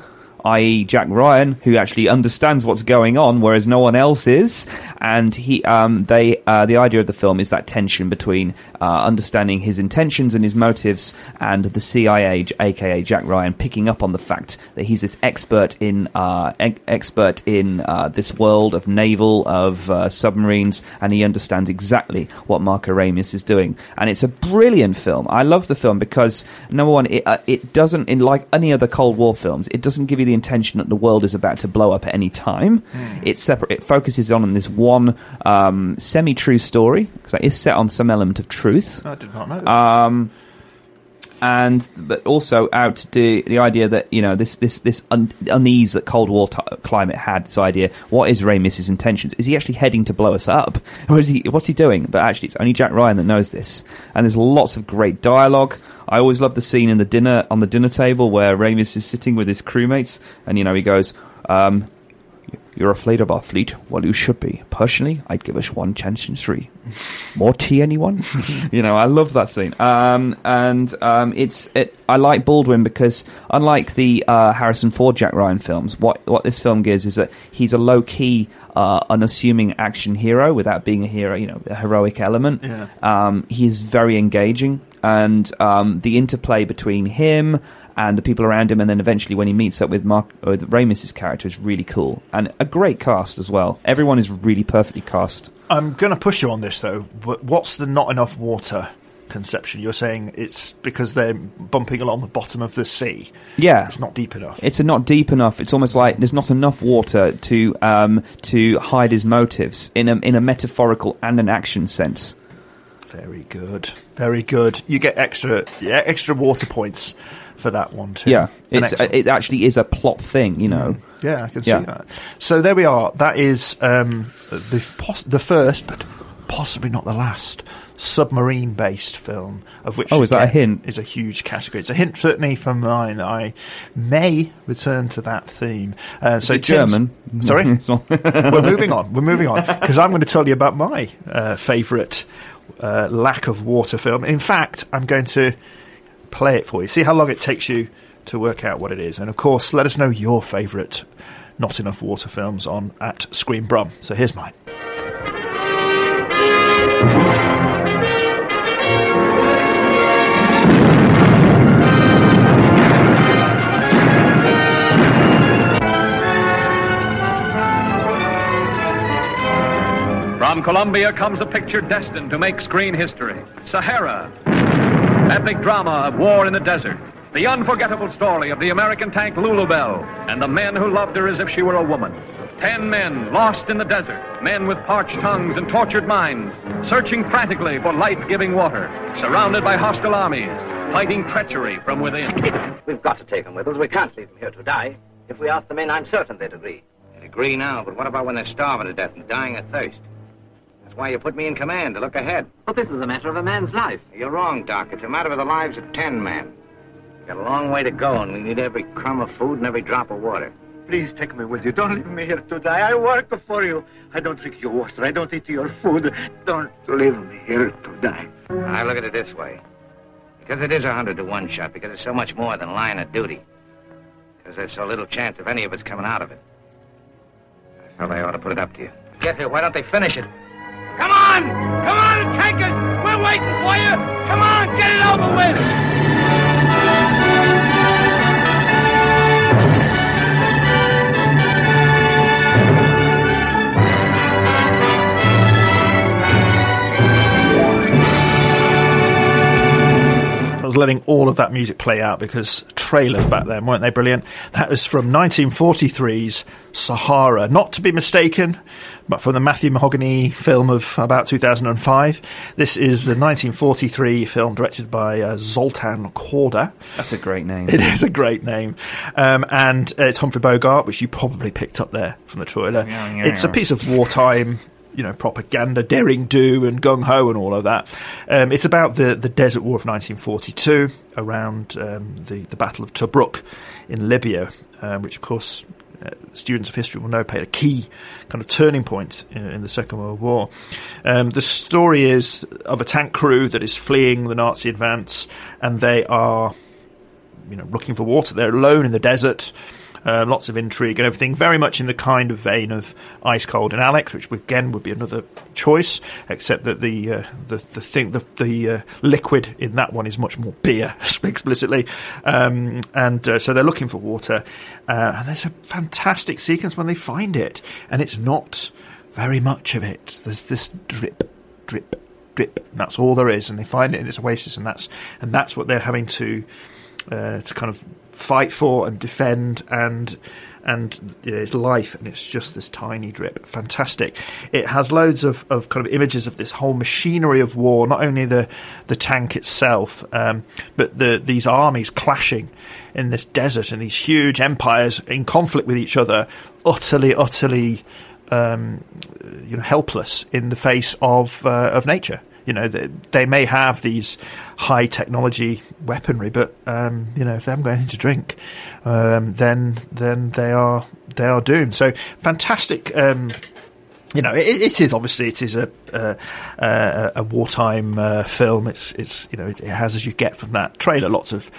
Jack Ryan, who actually understands what's going on, whereas no one else is. And he, um, they, uh, the idea of the film is that tension between uh, understanding his intentions and his motives, and the C I A, aka Jack Ryan, picking up on the fact that he's this expert in uh, e- expert in uh, this world of naval of uh, submarines, and he understands exactly what Marco Ramius is doing. And it's a brilliant film. I love the film because number one, it uh, it doesn't, in like any other Cold War films, it doesn't give you the intention that the world is about to blow up at any time. Mm. It's separate. It focuses on this one um, semi-true story, because that is set on some element of truth. I did not know that. Um, and but also out to do the idea that, you know, this this this un- unease that Cold War t- climate had. This idea: what is Ramius's intentions? Is he actually heading to blow us up, or is he? What's he doing? But actually, it's only Jack Ryan that knows this. And there's lots of great dialogue. I always love the scene in the dinner on the dinner table where Ramius is sitting with his crewmates, and you know he goes, um, "You're afraid of our fleet? Well, you should be. Personally, I'd give us one chance in three. More tea, anyone?" You know, I love that scene. Um, and um, it's it. I like Baldwin because unlike the uh, Harrison Ford Jack Ryan films, what what this film gives is that he's a low key, uh, unassuming action hero without being a hero. You know, a heroic element. Yeah. Um, he's very engaging. And um, the interplay between him and the people around him, and then eventually when he meets up with Mark, or with Ramius' character, is really cool. And a great cast as well. Everyone is really perfectly cast. I'm going to push you on this, though. What's the not enough water conception? You're saying it's because they're bumping along the bottom of the sea. Yeah, it's not deep enough. It's a not deep enough. It's almost like there's not enough water to um, to hide his motives in a, in a metaphorical and an action sense. Very good, very good. You get extra, yeah, extra water points for that one too. Yeah, it's, it actually is a plot thing, you know. Mm. Yeah, I can see yeah. that. So there we are. That is um, the pos- the first, but possibly not the last, submarine-based film, of which oh, is that a hint? Is a huge category. It's a hint certainly from mine. I may return to that theme. Uh, so German. Sorry, we're moving on. We're moving on because I'm going to tell you about my uh, favourite. Uh, lack of water film. In fact, I'm going to play it for you. See how long it takes you to work out what it is. And of course, let us know your favourite not enough water films on at Screen Brum. So here's mine. Columbia comes a picture destined to make screen history. Sahara, epic drama of war in the desert. The unforgettable story of the American tank Lulu Bell and the men who loved her as if she were a woman. Ten men lost in the desert, men with parched tongues and tortured minds, searching frantically for life-giving water, surrounded by hostile armies, fighting treachery from within. We've got to take them with us. We can't leave them here to die. If we ask the men, I'm certain they'd agree. They'd agree now, but what about when they're starving to death and dying of thirst? That's why you put me in command, to look ahead. But this is a matter of a man's life. You're wrong, Doc. It's a matter of the lives of ten men. We've got a long way to go, and we need every crumb of food and every drop of water. Please take me with you. Don't leave me here to die. I work for you. I don't drink your water. I don't eat your food. Don't leave me here to die. I look at it this way. Because it is a hundred to one shot, because it's so much more than line of duty. Because there's so little chance of any of us coming out of it. I felt I ought to put it up to you. Get here. Why don't they finish it? Come on! Come on and take us! We're waiting for you! Come on, get it over with! I was letting all of that music play out because trailers back then, weren't they brilliant? That was from nineteen forty-three's Sahara, not to be mistaken, but from the Matthew Mahogany film of about two thousand five. This is the nineteen forty-three film directed by uh, Zoltan Korda. That's a great name. It is a great name. Um, and uh, it's Humphrey Bogart, which you probably picked up there from the trailer. Yeah, yeah, it's yeah. a piece of wartime you know, propaganda, daring-do and gung-ho and all of that. Um, it's about the, the Desert War of nineteen forty-two, around um, the, the Battle of Tobruk in Libya, um, which, of course, uh, students of history will know played a key kind of turning point in, in the Second World War. Um, the story is of a tank crew that is fleeing the Nazi advance, and they are, you know, looking for water. They're alone in the desert. Uh, lots of intrigue and everything, very much in the kind of vein of Ice Cold and Alex, which again would be another choice, except that the uh, the, the thing the, the uh, liquid in that one is much more beer explicitly, um, and uh, so they're looking for water, uh, and there's a fantastic sequence when they find it, and it's not very much of it. There's this drip, drip, drip, and that's all there is, and they find it in this oasis, and that's and that's what they're having to uh, to kind of fight for and defend, and and you know, it's life, and it's just this tiny drip. Fantastic. It has loads of, of kind of images of this whole machinery of war, not only the the tank itself, um, but the these armies clashing in this desert, and these huge empires in conflict with each other, utterly, utterly um, you know, helpless in the face of uh, of nature. You know, they may have these high technology weaponry, but um, you know, if they haven't got anything to drink, um, then then they are they are doomed. So fantastic. Um, you know, it, it is obviously it is a a, a, a wartime uh, film. It's it's you know it, it has, as you get from that trailer, lots of,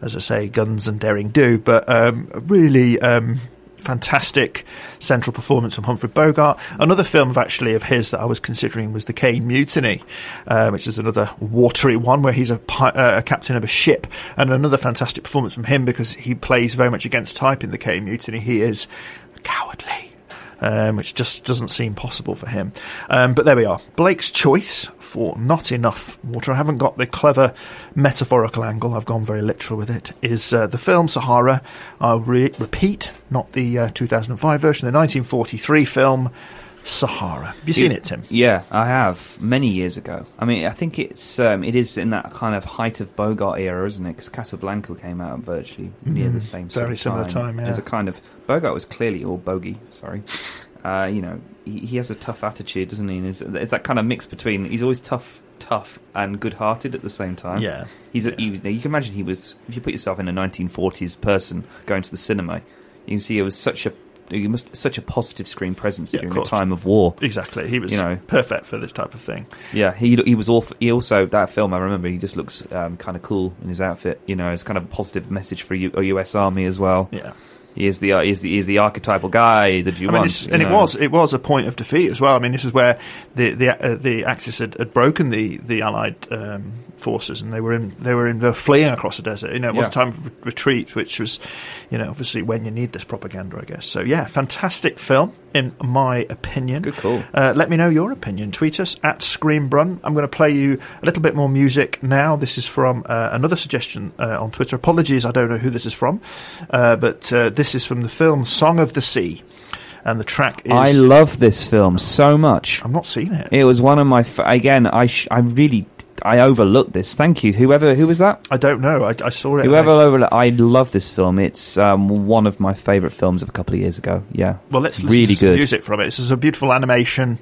as I say, guns and daring do, but um, really. Um, Fantastic central performance from Humphrey Bogart. Another film of actually of his that I was considering was The Caine Mutiny, uh, which is another watery one where he's a, uh, a captain of a ship, and another fantastic performance from him because he plays very much against type in The Caine Mutiny. He is cowardly, um, which just doesn't seem possible for him. Um, but there we are. Blake's choice for Not Enough Water. I haven't got the clever metaphorical angle. I've gone very literal with it. Is uh, the film Sahara. I'll re- repeat, not the uh, two thousand five version, the nineteen forty-three film Sahara. Have you seen it, Tim? Yeah, I have, many years ago. I mean, I think it's um, it is in that kind of height of Bogart era, isn't it? Because Casablanca came out virtually mm-hmm. near the same sort very of similar time. time yeah. As a kind of Bogart was clearly all bogey. Sorry. Uh, you know, he, he has a tough attitude, doesn't he? And it's, it's that kind of mix between he's always tough, tough, and good-hearted at the same time. Yeah, he's yeah. He, you can imagine he was. If you put yourself in a nineteen forties person going to the cinema, you can see he was such a he must such a positive screen presence yeah, during the time of war. Exactly, he was you know perfect for this type of thing. Yeah, he he was awful. He also that film I remember. He just looks um, kind of cool in his outfit. You know, it's kind of a positive message for U- a U S Army as well. Yeah. He is the, uh, he is the, he is the archetypal guy that you I mean, want. You and know? it was it was a point of defeat as well. I mean, this is where the the, uh, the Axis had, had broken the the Allied um, forces, and they were in they were in they were fleeing across the desert. You know, it was yeah. a time of re- retreat, which was, you know, obviously when you need this propaganda, I guess. So yeah, fantastic film. in my opinion. Good call. Uh, let me know your opinion. Tweet us at Screen Brum. I'm going to play you a little bit more music now. This is from uh, another suggestion uh, on Twitter. Apologies, I don't know who this is from, uh, but uh, this is from the film Song of the Sea. And the track is... I love this film so much. I've not seen it. It was one of my... F- again, I sh- I really... I overlooked this. Thank you. Whoever... Who was that? I don't know. I, I saw it. Whoever I... overlooked... I love this film. It's um, one of my favourite films of a couple of years ago. Yeah. Well, let's listen really to some good. music from it. This is a beautiful animation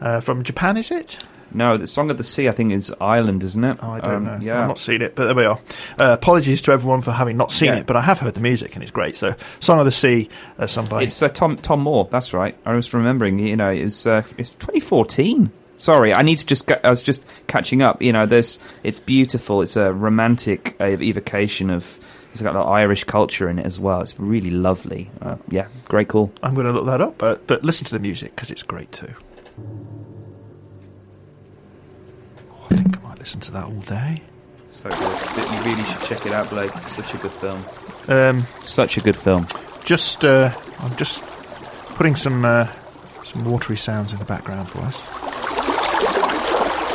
uh, from Japan, is it? No, the Song of the Sea, I think, is Ireland, isn't it? Oh, I don't um, know. Yeah. I've not seen it, but there we are. Uh, apologies to everyone for having not seen yeah. it, but I have heard the music, and it's great. So, Song of the Sea, uh, somebody... It's uh, Tom Tom Moore, that's right. I was remembering, you know, it was, uh, it's twenty fourteen. Sorry, I need to just... Go, I was just catching up. You know, there's, it's beautiful. It's a romantic uh, evocation of... It's got the Irish culture in it as well. It's really lovely. Uh, yeah, great call. I'm going to look that up, but, but listen to the music, because it's great too. I think I might listen to that all day. So good. You really should check it out, Blake. It's such a good film. Um, such a good film. Just, uh, I'm just putting some uh, some watery sounds in the background for us.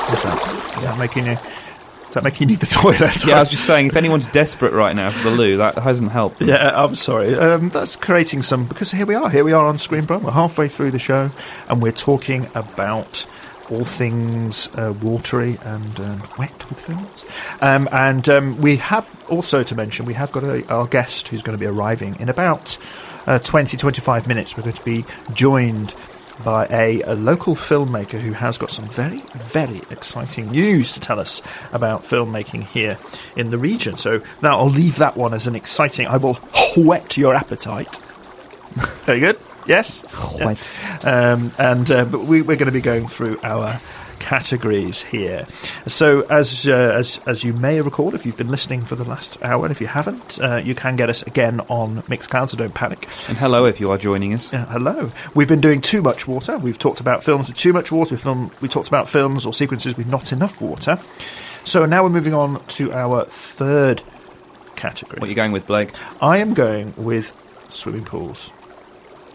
What's that? Is yeah. that making you? Is that making you need the toilet? Yeah, I was just saying. If anyone's desperate right now for the loo, that hasn't helped. Yeah, I'm sorry. Um, that's creating some because here we are. Here we are on Screen Brum. We're halfway through the show, and we're talking about all things uh, watery and um, wet with films. Um, and um, we have also to mention, we have got a, our guest who's going to be arriving in about uh, twenty, twenty-five minutes. We're going to be joined by a, a local filmmaker who has got some very, very exciting news to tell us about filmmaking here in the region. So now I'll leave that one as an exciting... I will whet your appetite. Very good. Yes, yeah. um, and uh, but we, we're going to be going through our categories here. So as uh, as as you may recall, if you've been listening for the last hour, and if you haven't, uh, you can get us again on Mixcloud, so don't panic. And hello, if you are joining us. Uh, hello. We've been doing too much water. We've talked about films with too much water. Film. We talked about films or sequences with not enough water. So now we're moving on to our third category. What are you going with, Blake? I am going with swimming pools.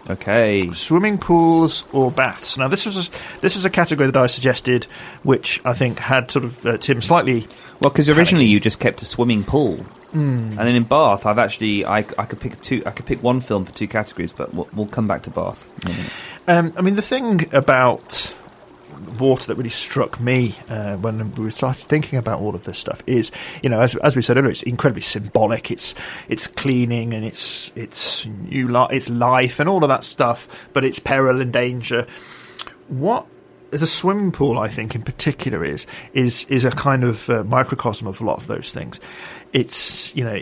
Okay. Swimming pools or baths. Now, this was a, this was a category that I suggested, which I think had sort of uh, Tim slightly... Well, because originally you just kept a swimming pool, mm. and then in Bath, I've actually I, I could pick two. I could pick one film for two categories, but we'll, we'll come back to Bath. Um, I mean, the thing about water that really struck me uh, when we started thinking about all of this stuff is, you know, as as we said earlier, it's incredibly symbolic. It's it's cleaning and it's it's new li- it's life and all of that stuff, but it's peril and danger. What the swimming pool, I think, in particular, is is is a kind of uh, microcosm of a lot of those things. It's, you know,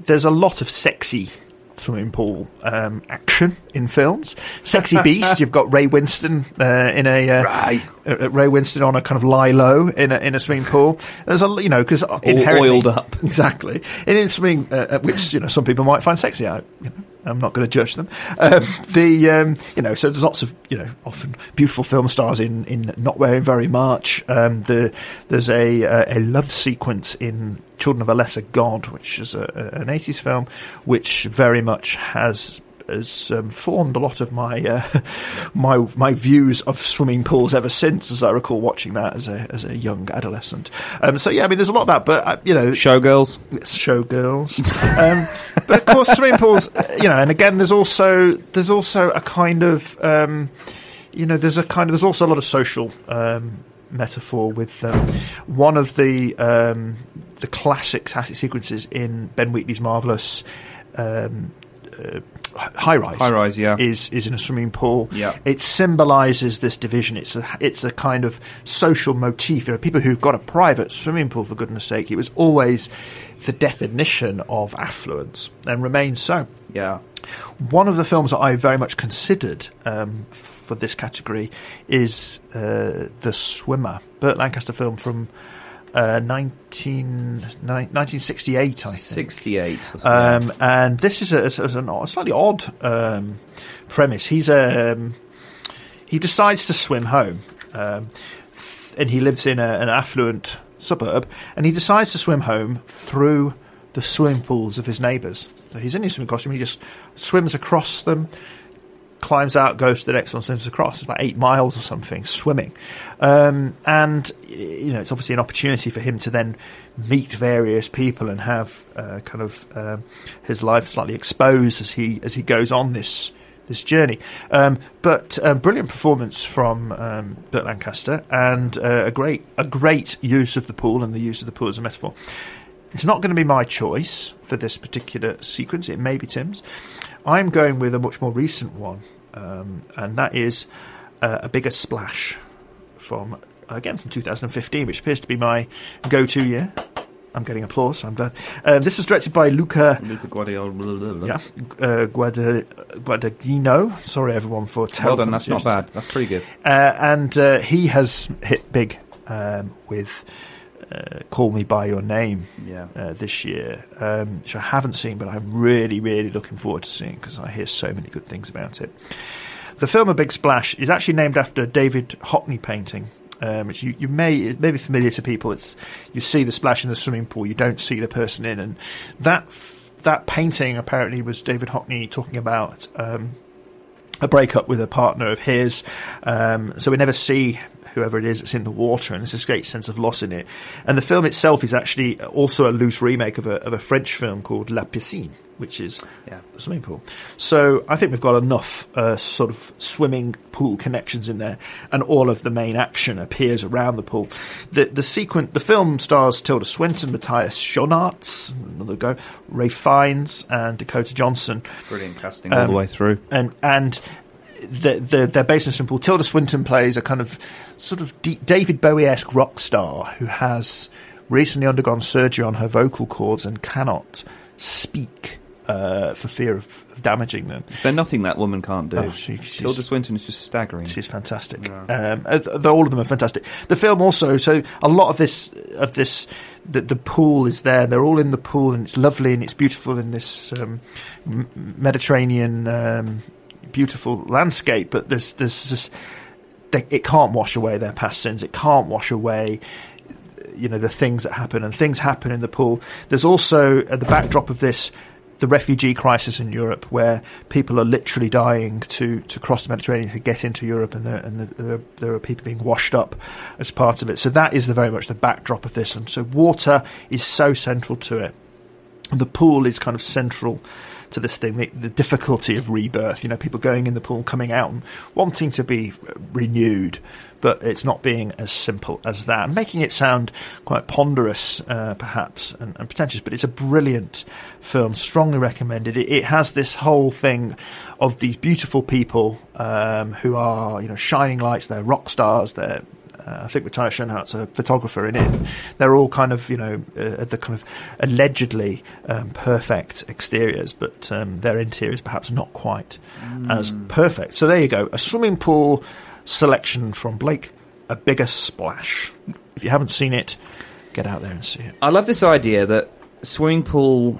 there's a lot of sexy swimming pool um, action in films. Sexy Beast, you've got Ray Winston uh, in a uh, right. uh, Ray Winston on a kind of lie low in a, in a swimming pool. There's a, you know, because inherently oiled up, exactly. And in swimming, uh, which, you know, some people might find sexy. I, you know, I'm not going to judge them. Um, the um, you know, so there's lots of, you know, often beautiful film stars in, in not wearing very much. Um, the there's a uh, a love sequence in Children of a Lesser God, which is a, a, an eighties film, which very much has has um, formed a lot of my uh, my my views of swimming pools ever since, as I recall watching that as a as a young adolescent. Um, so yeah, I mean, there's a lot of that, but uh, you know, Showgirls, Showgirls. Um, but of course, swimming pools, you know, and again, there's also there's also a kind of um, you know, there's a kind of there's also a lot of social um, metaphor with um, one of the um, the classic static sequences in Ben Wheatley's marvelous. Um, uh, High rise, high rise, yeah, is is in a swimming pool. Yeah, it symbolises this division. It's a it's a kind of social motif. You know, people who've got a private swimming pool, for goodness' sake, it was always the definition of affluence and remains so. Yeah, one of the films that I very much considered um, for this category is uh, The Swimmer, Burt Lancaster film from. Uh, nineteen sixty-eight, I think. sixty-eight. Um, and this is a, a, a slightly odd um, premise. He's a um, he decides to swim home, um, th- and he lives in a, an affluent suburb. And he decides to swim home through the swimming pools of his neighbours. So he's in his swimming costume. And he just swims across them, climbs out, goes to the next one, swims across. It's like eight miles or something, swimming. Um, and, you know, it's obviously an opportunity for him to then meet various people and have uh, kind of uh, his life slightly exposed as he as he goes on this this journey. Um, but a brilliant performance from um, Burt Lancaster, and uh, a great a great use of the pool and the use of the pool as a metaphor. It's not going to be my choice for this particular sequence. It may be Tim's. I'm going with a much more recent one, um, and that is uh, A Bigger Splash from, again, from two thousand fifteen, which appears to be my go-to year. I'm getting applause, so I'm glad. Uh, this was directed by Luca... Luca Guadagnino. Yeah, uh, Guadagnino. Sorry, everyone, for terrible. Well done, that's not bad. That's pretty good. Uh, and uh, he has hit big um, with... Uh, Call Me By Your Name yeah. uh, this year, um, which I haven't seen, but I'm really, really looking forward to seeing because I hear so many good things about it. The film A Big Splash is actually named after a David Hockney painting, um, which you, you may it may be familiar to people. It's you see the splash in the swimming pool, you don't see the person in, and that that painting apparently was David Hockney talking about um, a breakup with a partner of his. Um, so we never see whoever it is that's in the water, and there's this great sense of loss in it. And the film itself is actually also a loose remake of a, of a French film called La Piscine, which is yeah. a swimming pool. So I think we've got enough uh, sort of swimming pool connections in there, and all of the main action appears around the pool. The the sequence, the film stars Tilda Swinton, Matthias Schoenaerts, another go, Ralph Fiennes, and Dakota Johnson. Brilliant casting um, all the way through. And and. The, the, they're based in simple. Tilda Swinton plays a kind of sort of D- David Bowie-esque rock star who has recently undergone surgery on her vocal cords and cannot speak uh, for fear of, of damaging them. Is there nothing that woman can't do? Oh, she, Tilda Swinton is just staggering. She's fantastic. Yeah. Um, all of them are fantastic. The film also, so a lot of this, of this, the, the pool is there. They're all in the pool, and it's lovely and it's beautiful in this um, Mediterranean. Um, beautiful landscape, but there's there's just they, it can't wash away their past sins. It can't wash away, you know, the things that happen, and things happen in the pool. There's also at the backdrop of this the refugee crisis in Europe, where people are literally dying to to cross the Mediterranean to get into Europe, and there and the, there, are, there are people being washed up as part of it. So that is the very much the backdrop of this, and so water is so central to it. The pool is kind of central to this thing, the, the difficulty of rebirth, you know, people going in the pool, coming out and wanting to be renewed, but it's not being as simple as that, and making it sound quite ponderous uh, perhaps and, and pretentious. But it's a brilliant film, strongly recommended. It, it has this whole thing of these beautiful people um, who are, you know, shining lights, they're rock stars, they're Uh, I think Matthias Schoenaerts, a photographer in it. They're all kind of, you know, uh, the kind of allegedly um, perfect exteriors, but um, their interiors perhaps not quite mm. as perfect. So there you go. A swimming pool selection from Blake, A Bigger Splash. If you haven't seen it, get out there and see it. I love this idea that swimming pool...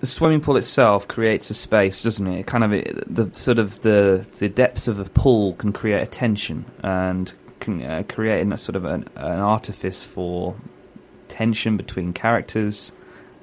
The swimming pool itself creates a space, doesn't it? It kind of it, the sort of the the depths of a pool can create a tension and can uh, create a sort of an, an artifice for tension between characters.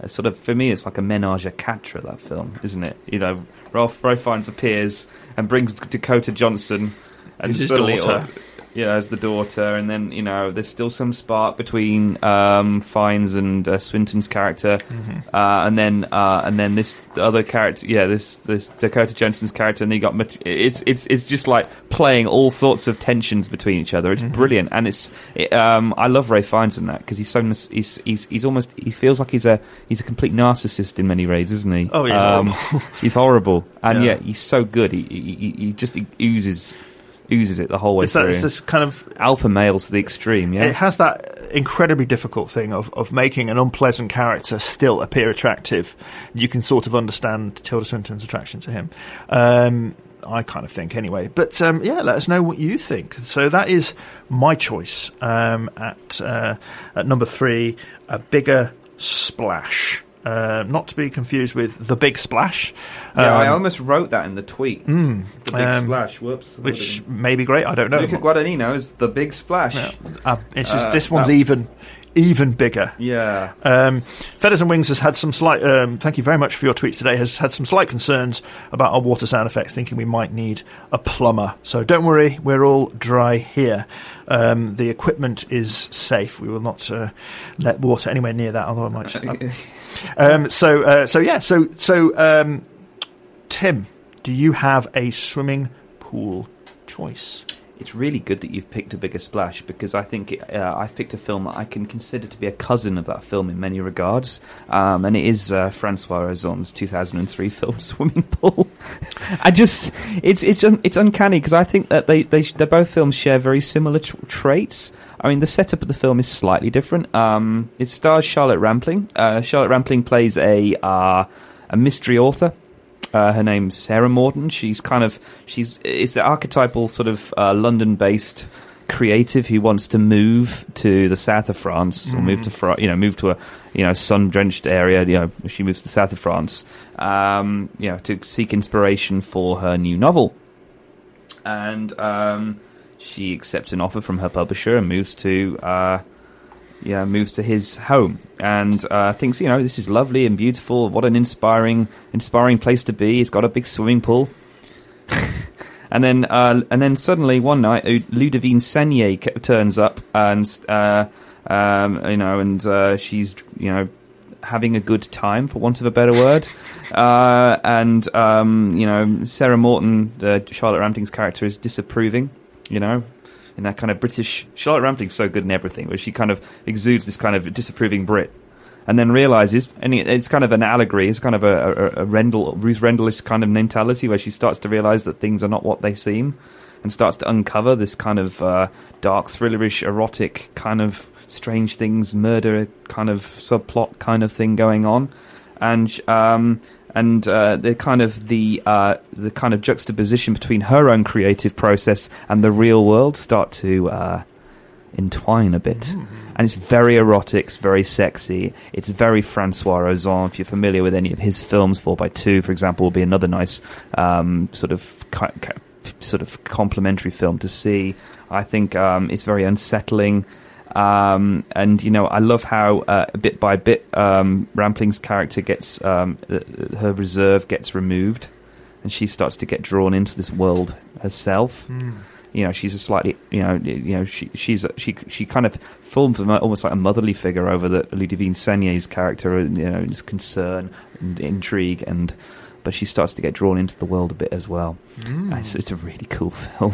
Uh, sort of for me, it's like a ménage à quatre, that film, isn't it? You know, Ralph Ralph Fiennes appears and brings Dakota Johnson and his daughter. Yeah, you know, as the daughter, and then, you know, there's still some spark between um, Fiennes and uh, Swinton's character, mm-hmm. uh, and then uh, and then this other character, yeah, this this Dakota Johnson's character, and they got mat- it's it's it's just like playing all sorts of tensions between each other. It's mm-hmm. brilliant, and it's it, um, I love Ralph Fiennes in that because he's so mis- he's he's he's almost he feels like he's a he's a complete narcissist in many ways, isn't he? Oh, he's um, horrible. He's horrible, and yeah. yet he's so good. He he, he just oozes. Oozes it the whole way it's that, through. It's this kind of alpha male to the extreme. Yeah, it has that incredibly difficult thing of, of making an unpleasant character still appear attractive. You can sort of understand Tilda Swinton's attraction to him. Um, I kind of think anyway. But um, yeah, let us know what you think. So that is my choice um, at uh, at number three, A Bigger Splash. Uh, not to be confused with The Big Splash. Um, yeah, I almost wrote that in the tweet. Mm, the Big um, Splash, whoops. Which may be great, I don't know. Luca Guadagnino is The Big Splash. Yeah. Uh, it's just, uh, this one's that, even even bigger. Yeah. Um, Feathers and Wings has had some slight... Um, thank you very much for your tweets today. Has had some slight concerns about our water sound effects, thinking we might need a plumber. So don't worry, we're all dry here. Um, the equipment is safe. We will not uh, let water anywhere near that, although I might... Um, um, so, uh, so yeah. So, so um, Tim, do you have a swimming pool choice? It's really good that you've picked A Bigger Splash, because I think it, uh, I've picked a film that I can consider to be a cousin of that film in many regards, um, and it is uh, Francois Ozon's two thousand three film Swimming Pool. I just it's it's it's uncanny, because I think that they they they both films share very similar tra- traits. I mean, the setup of the film is slightly different. Um, it stars Charlotte Rampling. Uh, Charlotte Rampling plays a uh, a mystery author. Uh, her name's Sarah Morton. She's kind of she's it's the archetypal sort of uh, London-based creative who wants to move to the south of France, mm. or move to Fr- you know move to a you know sun-drenched area. You know, she moves to the south of France, um, you know, to seek inspiration for her new novel, and um, she accepts an offer from her publisher and moves to. Uh, Yeah, moves to his home and uh, thinks, you know, this is lovely and beautiful. What an inspiring, inspiring place to be. It's got a big swimming pool. and then, uh, and then suddenly one night, Ludovine Sagnier turns up, and uh, um, you know, and uh, she's, you know, having a good time, for want of a better word. uh, and um, you know, Sarah Morton, uh, Charlotte Rampling's character, is disapproving. You know. In that kind of British... Charlotte Rampling's so good in everything, where she kind of exudes this kind of disapproving Brit, and then realises... And it's kind of an allegory. It's kind of a, a, a Rendell, Ruth Rendell-ish kind of mentality, where she starts to realise that things are not what they seem, and starts to uncover this kind of uh, dark, thrillerish, erotic kind of strange things, murder kind of subplot kind of thing going on. And... Um, And uh, the kind of the uh, the kind of juxtaposition between her own creative process and the real world start to uh, entwine a bit, mm. and it's very erotic, it's very sexy, it's very Francois Ozon. If you're familiar with any of his films, four by two, for example, will be another nice um, sort of sort of complementary film to see. I think um, it's very unsettling. Um, and, you know, I love how uh, bit by bit um, Rampling's character gets, um, her reserve gets removed, and she starts to get drawn into this world herself. Mm. You know, she's a slightly, you know, you know, she she's she she kind of forms almost like a motherly figure over the Ludovine Sagnier's character, and, you know, his concern and intrigue, and but she starts to get drawn into the world a bit as well. Mm. It's, it's a really cool film.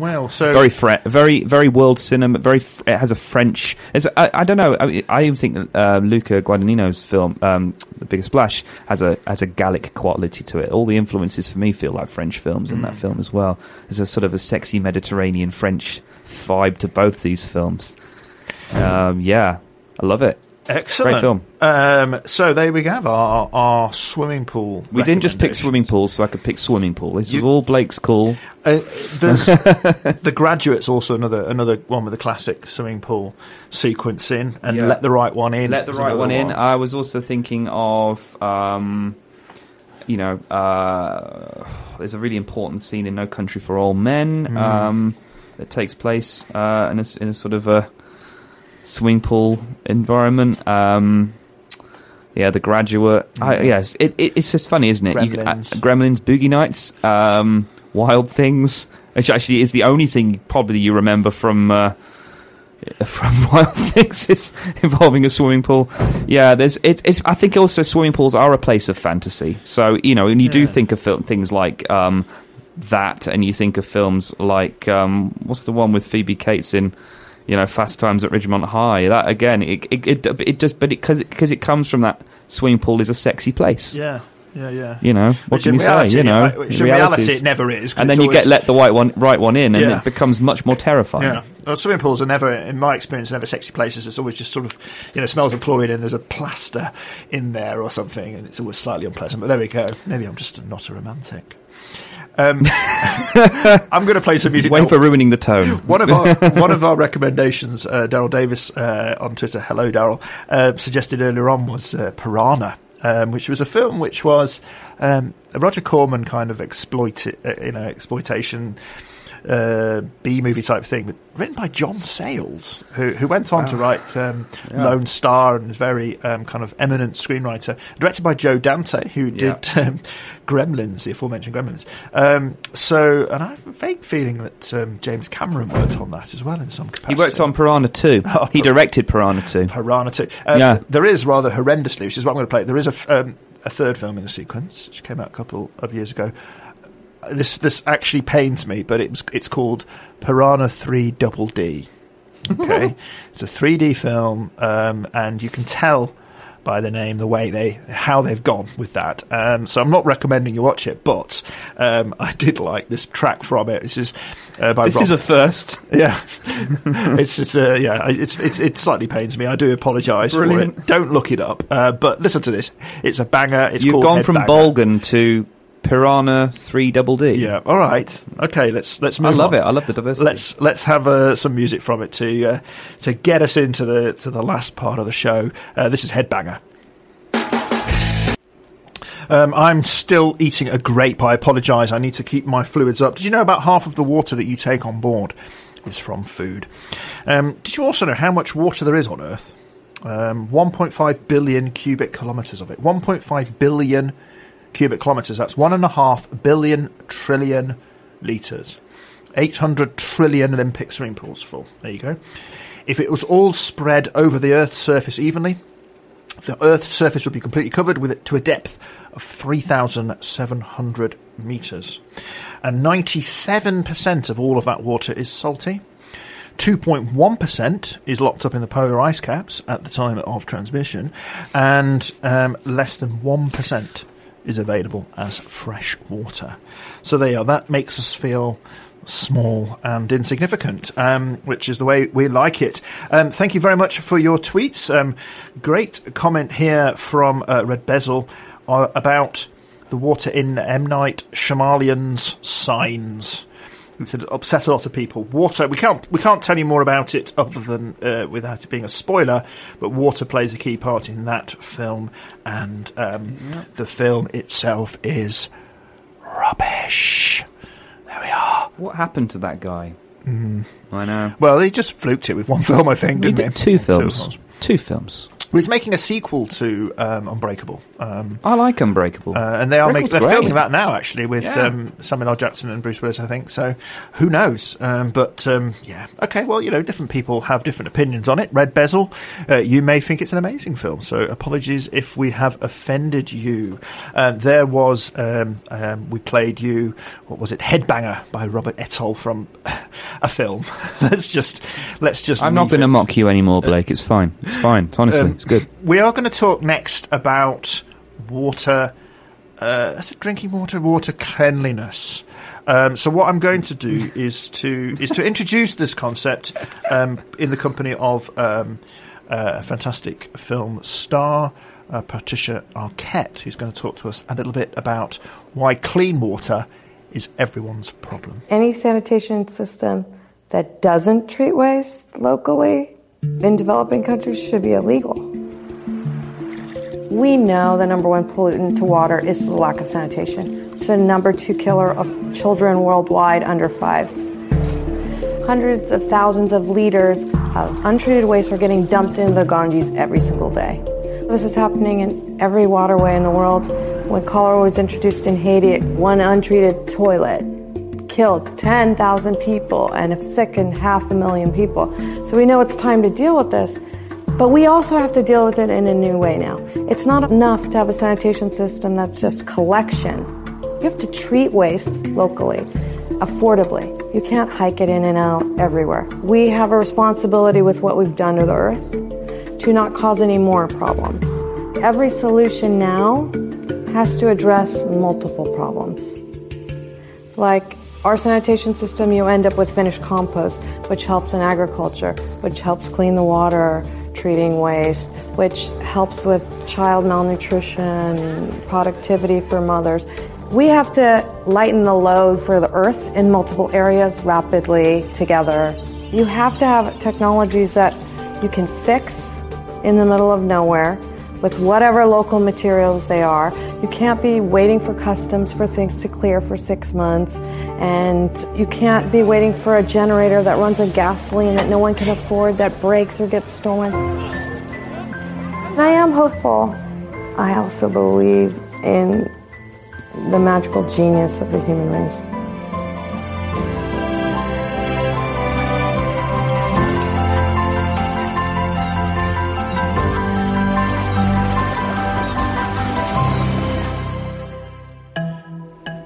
Well, so very, fre- very, very world cinema. Very, fr- it has a French. It's a, I, I don't know. I, I even think uh, Luca Guadagnino's film, um, The Bigger Splash, has a has a Gallic quality to it. All the influences for me feel like French films in mm. that film as well. There's a sort of a sexy Mediterranean French vibe to both these films. Um, yeah, I love it. Excellent. Great film. Um, so there we have our, our swimming pool. We didn't just pick swimming pool so I could pick swimming pool. This you, was all Blake's call. Uh, there's The Graduate's also another another one with a classic swimming pool sequence in, and yeah. Let the Right One In. Let the Right One In. One. I was also thinking of, um, you know, uh, there's a really important scene in No Country for Old Men mm. um, that takes place uh, in, a, in a sort of a... swimming pool environment. Um, yeah, The Graduate. I, yes, it, it, it's just funny, isn't it? Gremlins, you can, uh, Gremlins Boogie Nights, um, Wild Things, which actually is the only thing probably you remember from uh, from Wild Things is involving a swimming pool. Yeah, there's. It, it's. I think also swimming pools are a place of fantasy. So, you know, and you yeah. do think of film, things like um, that, and you think of films like um, what's the one with Phoebe Cates in? You know, Fast Times at Ridgemont High. That again, it it it, it just, but it because it, cause it comes from that swimming pool is a sexy place. Yeah, yeah, yeah. You know, what which can you reality, say? You know, in reality, reality it never is. And then you always... get Let the White One, Right One In, and yeah. it becomes much more terrifying. Yeah. Well, swimming pools are never, in my experience, never sexy places. It's always just sort of, you know, smells of chlorine and there's a plaster in there or something, and it's always slightly unpleasant. But there we go. Maybe I'm just not a romantic. Um, I'm going to play some music. Wait for ruining the tone. One of our one of our recommendations, uh, Daryl Davis uh, on Twitter, hello Daryl, uh, suggested earlier on was uh, Piranha, um, which was a film which was um, a Roger Corman kind of exploit, uh, you know, exploitation uh, B-movie type thing, but written by John Sayles, who who went on wow. to write um, yeah. Lone Star and was very um, kind of eminent screenwriter. Directed by Joe Dante, who did yeah. um, Gremlins, the aforementioned Gremlins. Um, so, and I have a vague feeling that um, James Cameron worked on that as well in some capacity. He worked on Piranha two. Oh, he directed Piranha two. Piranha two. Um, yeah. th- there is rather horrendously, which is what I'm going to play. There is a, um, a third film in the sequence, which came out a couple of years ago. This this actually pains me, but it's it's called Piranha three Double D. Okay, it's a three D film, um, and you can tell by the name the way they how they've gone with that. Um, so I'm not recommending you watch it, but um, I did like this track from it. This is uh, by this Rob. Is a first. Yeah, it's just uh, yeah, it's, it's it slightly pains me. I do apologise for it. Don't look it up, uh, but listen to this. It's a banger. It's you've gone from Bølgen to Piranha three Double D. Yeah, all right. Okay, let's let's move on. I love on. it. I love the diversity. Let's let's have uh, some music from it to uh, to get us into the to the last part of the show. Uh, this is Headbanger. Um, I'm still eating a grape. I apologise. I need to keep my fluids up. Did you know about half of the water that you take on board is from food? Um, did you also know how much water there is on Earth? Um, one point five billion cubic kilometres of it. one point five billion cubic kilometres, that's one and a half billion trillion litres. eight hundred trillion Olympic swimming pools full. There you go. If it was all spread over the Earth's surface evenly, the Earth's surface would be completely covered with it to a depth of three thousand seven hundred metres. And ninety-seven percent of all of that water is salty. two point one percent is locked up in the polar ice caps at the time of transmission. And um, less than one percent is available as fresh water. So there you are. That makes us feel small and insignificant, um, which is the way we like it. Um, thank you very much for your tweets. Um, great comment here from uh, Red Bezel uh, about the water in M. Night Shyamalan's Signs. It's upset a lot of people. Water, we can't we can't tell you more about it other than uh, without it being a spoiler, but water plays a key part in that film, and um, yep. the film itself is rubbish. There we are. What happened to that guy? Mm. I know. Well, he just fluked it with one film, I think, didn't he? Did he? Two films. Two films. Two films. Well, he's making a sequel to um, Unbreakable. Um, I like Unbreakable, uh, and they are making, they're great. filming that now actually with yeah. um, Samuel L. Jackson and Bruce Willis, I think. So who knows? Um, but um, yeah, okay. Well, you know, different people have different opinions on it. Red Bezel, uh, you may think it's an amazing film. So apologies if we have offended you. Uh, there was um, um, we played you. What was it? Headbanger by Robert Etol from a film. let's just let's just. I'm not going to mock you anymore, Blake. Uh, it's fine. It's fine. It's honestly. Um, Good. We are going to talk next about water, uh, is it drinking water, water cleanliness. Um, so what I'm going to do is to is to introduce this concept um, in the company of um, uh, a fantastic film star, uh, Patricia Arquette, who's going to talk to us a little bit about why clean water is everyone's problem. Any sanitation system that doesn't treat waste locally in developing countries should be illegal. We know the number one pollutant to water is the lack of sanitation. It's the number two killer of children worldwide under five. Hundreds of thousands of liters of untreated waste are getting dumped into the Ganges every single day. This is happening in every waterway in the world. When cholera was introduced in Haiti, one untreated toilet killed ten thousand people and have sickened half a million people. So we know it's time to deal with this, but we also have to deal with it in a new way now. It's not enough to have a sanitation system that's just collection. You have to treat waste locally, affordably. You can't hike it in and out everywhere. We have a responsibility with what we've done to the earth to not cause any more problems. Every solution now has to address multiple problems. Like our sanitation system, you end up with finished compost, which helps in agriculture, which helps clean the water, treating waste, which helps with child malnutrition, productivity for mothers. We have to lighten the load for the earth in multiple areas rapidly together. You have to have technologies that you can fix in the middle of nowhere with whatever local materials they are. You can't be waiting for customs for things to clear for six months, and you can't be waiting for a generator that runs on gasoline that no one can afford, that breaks or gets stolen. And I am hopeful. I also believe in the magical genius of the human race.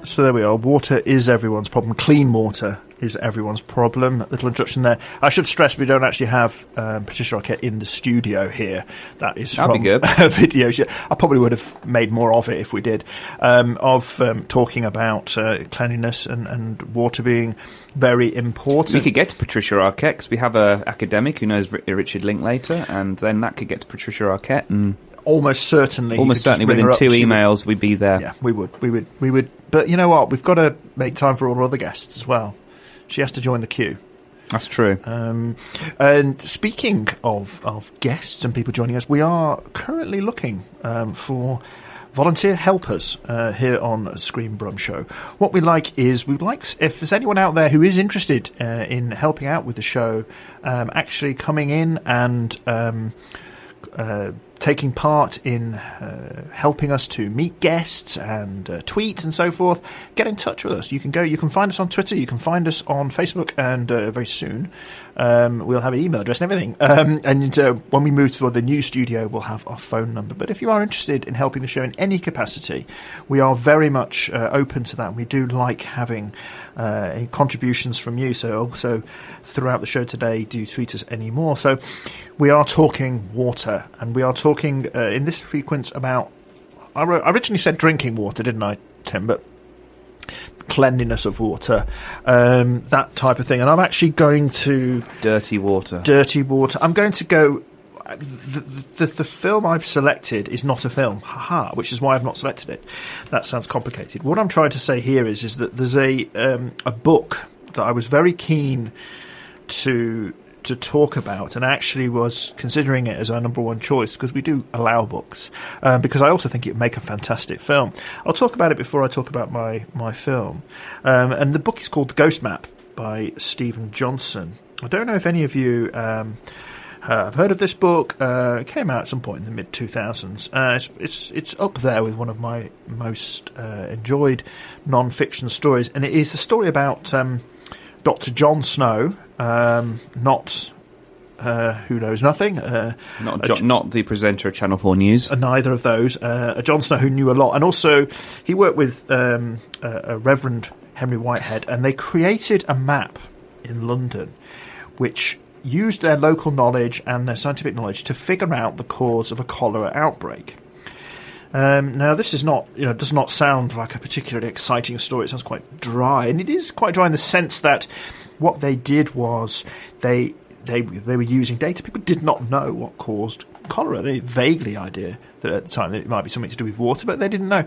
So there we are. Water is everyone's problem. Clean water is everyone's problem. Little introduction there. I should stress we don't actually have um, Patricia Arquette in the studio here. That is That'd from her video. I probably would have made more of it if we did. Um, of um, talking about uh, cleanliness and, and water being very important. We could get to Patricia Arquette because we have an academic who knows Richard Linklater, and then that could get to Patricia Arquette and... Almost certainly, almost certainly, within two emails, we'd be there. Yeah, we would, we would, we would. But you know what? We've got to make time for all our other guests as well. She has to join the queue. That's true. Um, and speaking of of guests and people joining us, we are currently looking um, for volunteer helpers uh, here on Screen Brum Show. What we like is we'd like, if there's anyone out there who is interested uh, in helping out with the show, um, actually coming in and. Um, Uh, taking part in uh, helping us to meet guests and uh, tweets and so forth, get in touch with us. You can go, you can find us on Twitter, you can find us on Facebook, and uh, very soon um, we'll have an email address and everything. Um, and uh, when we move to the new studio, we'll have our phone number. But if you are interested in helping the show in any capacity, we are very much uh, open to that. We do like having uh, contributions from you. So also throughout the show today, do tweet us anymore. So we are talking water, and we are talking uh, in this sequence about... I, wrote, I originally said drinking water, didn't I, Tim? But cleanliness of water, um, that type of thing. And I'm actually going to... Dirty water. Dirty water. I'm going to go... The, the, the film I've selected is not a film, haha, which is why I've not selected it. That sounds complicated. What I'm trying to say here is, is that there's a, um, a book that I was very keen to... to talk about, and actually was considering it as our number one choice because we do allow books, um, because I also think it would make a fantastic film. I'll talk about it before I talk about my, my film. Um, and the book is called The Ghost Map by Stephen Johnson. I don't know if any of you um, have heard of this book. Uh, it came out at some point in the mid two thousands. Uh, it's, it's, it's up there with one of my most uh, enjoyed non-fiction stories, and it is a story about um, Doctor Jon Snow, Um, not uh, who knows nothing. Uh, not, jo- a, not the presenter of Channel four News. Uh, neither of those. Uh, a Jon Snow who knew a lot. And also he worked with um, uh, a Reverend Henry Whitehead, and they created a map in London which used their local knowledge and their scientific knowledge to figure out the cause of a cholera outbreak. Um, now, this is not, you know, does not sound like a particularly exciting story. It sounds quite dry, and it is quite dry in the sense that what they did was they they they were using data. People did not know what caused cholera. They had a vaguely idea that at the time that it might be something to do with water, but they didn't know.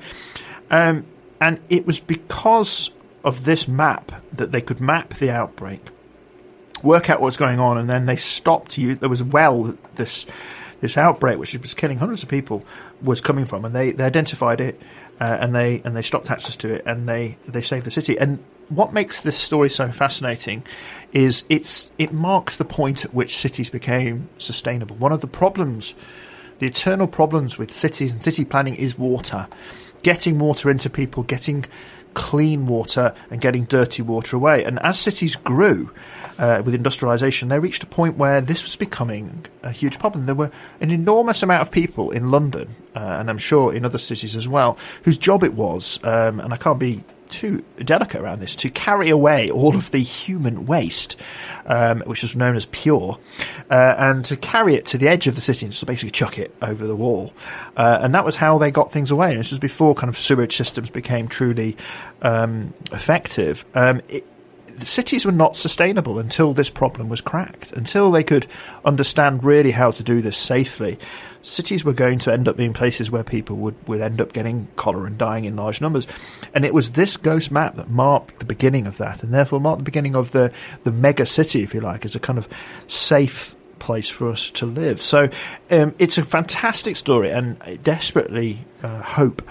Um, and it was because of this map that they could map the outbreak, work out what's going on, and then they stopped. You there was well this this outbreak, which was killing hundreds of people, was coming from, and they, they identified it, uh, and they and they stopped access to it, and they they saved the city. And what makes this story so fascinating is it's it marks the point at which cities became sustainable. One of the problems, the eternal problems with cities and city planning, is water. Getting water into people, getting clean water, and getting dirty water away. And as cities grew uh, with industrialisation, they reached a point where this was becoming a huge problem. There were an enormous amount of people in London, uh, and I'm sure in other cities as well, whose job it was, um, and I can't be... too delicate around this, to carry away all of the human waste, um, which was known as pure, uh, and to carry it to the edge of the city and just basically chuck it over the wall. Uh, and that was how they got things away. And this was before kind of sewage systems became truly um, effective. Um, it, the cities were not sustainable until this problem was cracked, until they could understand really how to do this safely. Cities were going to end up being places where people would, would end up getting cholera and dying in large numbers. And it was this ghost map that marked the beginning of that, and therefore marked the beginning of the, the mega city, if you like, as a kind of safe place for us to live. So um, it's a fantastic story, and I desperately uh, hope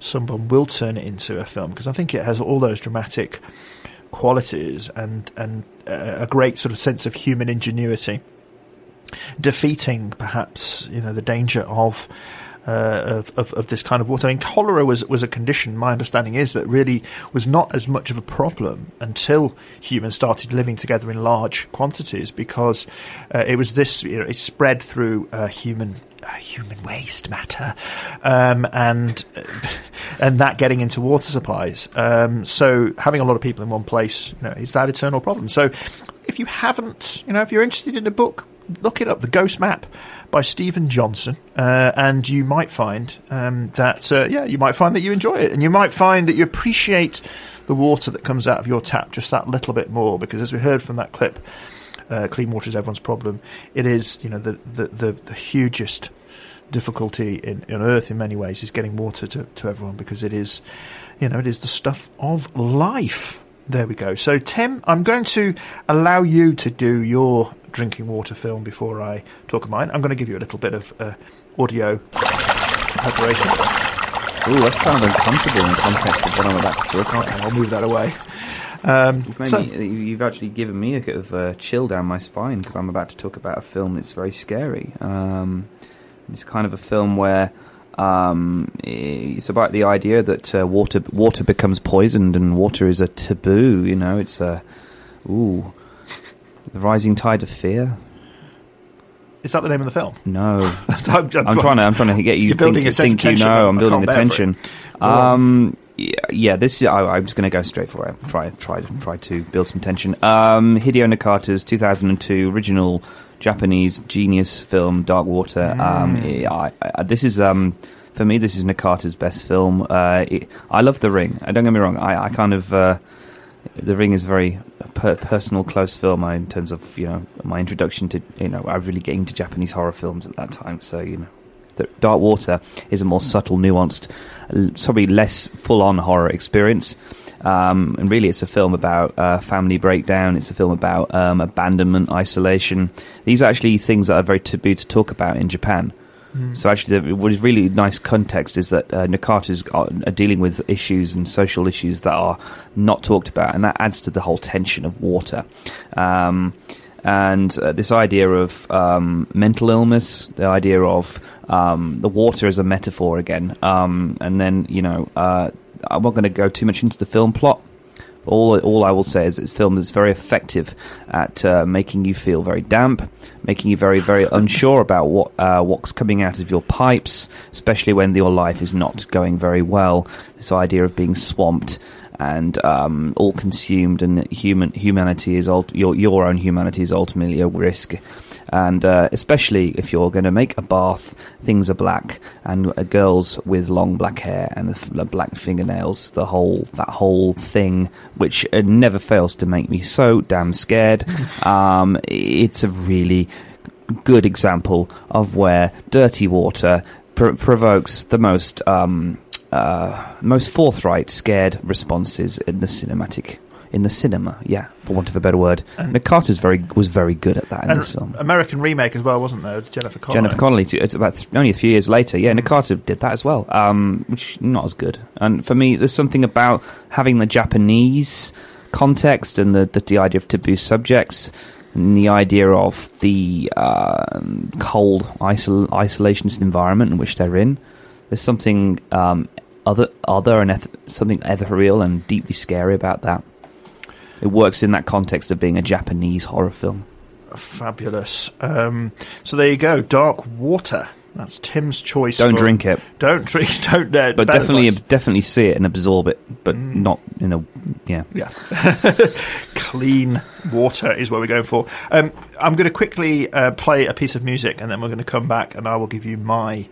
someone will turn it into a film, because I think it has all those dramatic qualities and and a great sort of sense of human ingenuity, defeating perhaps, you know, the danger of Uh, of, of, of this kind of water. I mean, cholera was was a condition, my understanding is, that really was not as much of a problem until humans started living together in large quantities, because uh, it was this, you know, it spread through uh, human uh, human waste matter, um, and and that getting into water supplies. Um, so having a lot of people in one place, you know, is that eternal problem. So if you haven't, you know, if you're interested in a book, look it up, The Ghost Map by Stephen Johnson, uh, and you might find um, that uh, yeah, you might find that you enjoy it, and you might find that you appreciate the water that comes out of your tap just that little bit more, because as we heard from that clip, uh, clean water is everyone's problem. It is, you know, the the, the, the hugest difficulty in, in Earth in many ways is getting water to, to everyone, because it is, you know, it is the stuff of life. There we go. So Tim, I'm going to allow you to do your drinking water film before I talk of mine. I'm going to give you a little bit of uh, audio preparation. Ooh, that's kind of uncomfortable in context of what I'm about to talk about. Okay, I'll move that away. Um, you've, so, me, you've actually given me a bit of a chill down my spine, because I'm about to talk about a film that's very scary. Um, it's kind of a film where um, it's about the idea that uh, water water becomes poisoned, and water is a taboo. You know, it's a ooh. The Rising Tide of Fear. Is that the name of the film? No, I'm, I'm, I'm trying to. I'm trying to get you think, a think you know. I'm building the tension. Um, yeah, yeah, this is. I, I'm just going to go straight for it. Try, try, try to build some tension. Um, Hideo Nakata's two thousand two original Japanese genius film, Dark Water. Mm. Um, it, I, I, this is um, for me. This is Nakata's best film. Uh, it, I love The Ring. Don't get me wrong. I, I kind of. Uh, The Ring is a very per- personal, close film in terms of, you know, my introduction to, you know, I really getting into Japanese horror films at that time. So, you know, the Dark Water is a more subtle, nuanced, probably less full-on horror experience. Um, and really, it's a film about uh, family breakdown. It's a film about um, abandonment, isolation. These are actually things that are very taboo to talk about in Japan. Mm. So actually, the, what is really nice context is that uh, Nakata's are, are dealing with issues and social issues that are not talked about, and that adds to the whole tension of water. Um, and uh, this idea of um, mental illness, the idea of um, the water as a metaphor again, um, and then, you know, uh, I'm not going to go too much into the film plot. All all I will say is this film is very effective at uh, making you feel very damp, making you very, very unsure about what uh, what's coming out of your pipes, especially when your life is not going very well. This idea of being swamped and um, all-consumed, and human humanity is ult- your your own humanity is ultimately a risk. And uh, especially if you're going to make a bath, things are black, and uh, girls with long black hair and the f- black fingernails, the whole that whole thing, which uh, never fails to make me so damn scared. Um, it's a really good example of where dirty water pr- provokes the most um, uh, most forthright, scared responses in the cinematic. In the cinema, yeah, for want of a better word. And Nakata's very was very good at that in this film. American remake as well, wasn't there? It was Jennifer Connelly. Jennifer Connelly, too. It's about th- only a few years later. Yeah, Nakata did that as well, um, which is not as good. And for me, there's something about having the Japanese context and the, the, the idea of taboo subjects, and the idea of the uh, cold, isol- isolationist environment in which they're in. There's something um, other, other and eth- something ethereal and deeply scary about that. It works in that context of being a Japanese horror film. Fabulous. Um, so there you go, Dark Water. That's Tim's choice. Don't for, drink it. Don't drink. Don't. Uh, but definitely, advice. definitely see it and absorb it, but mm. not in a. Yeah. Yeah. Clean water is what we're going for. Um, I'm going to quickly uh, play a piece of music, and then we're going to come back, and I will give you my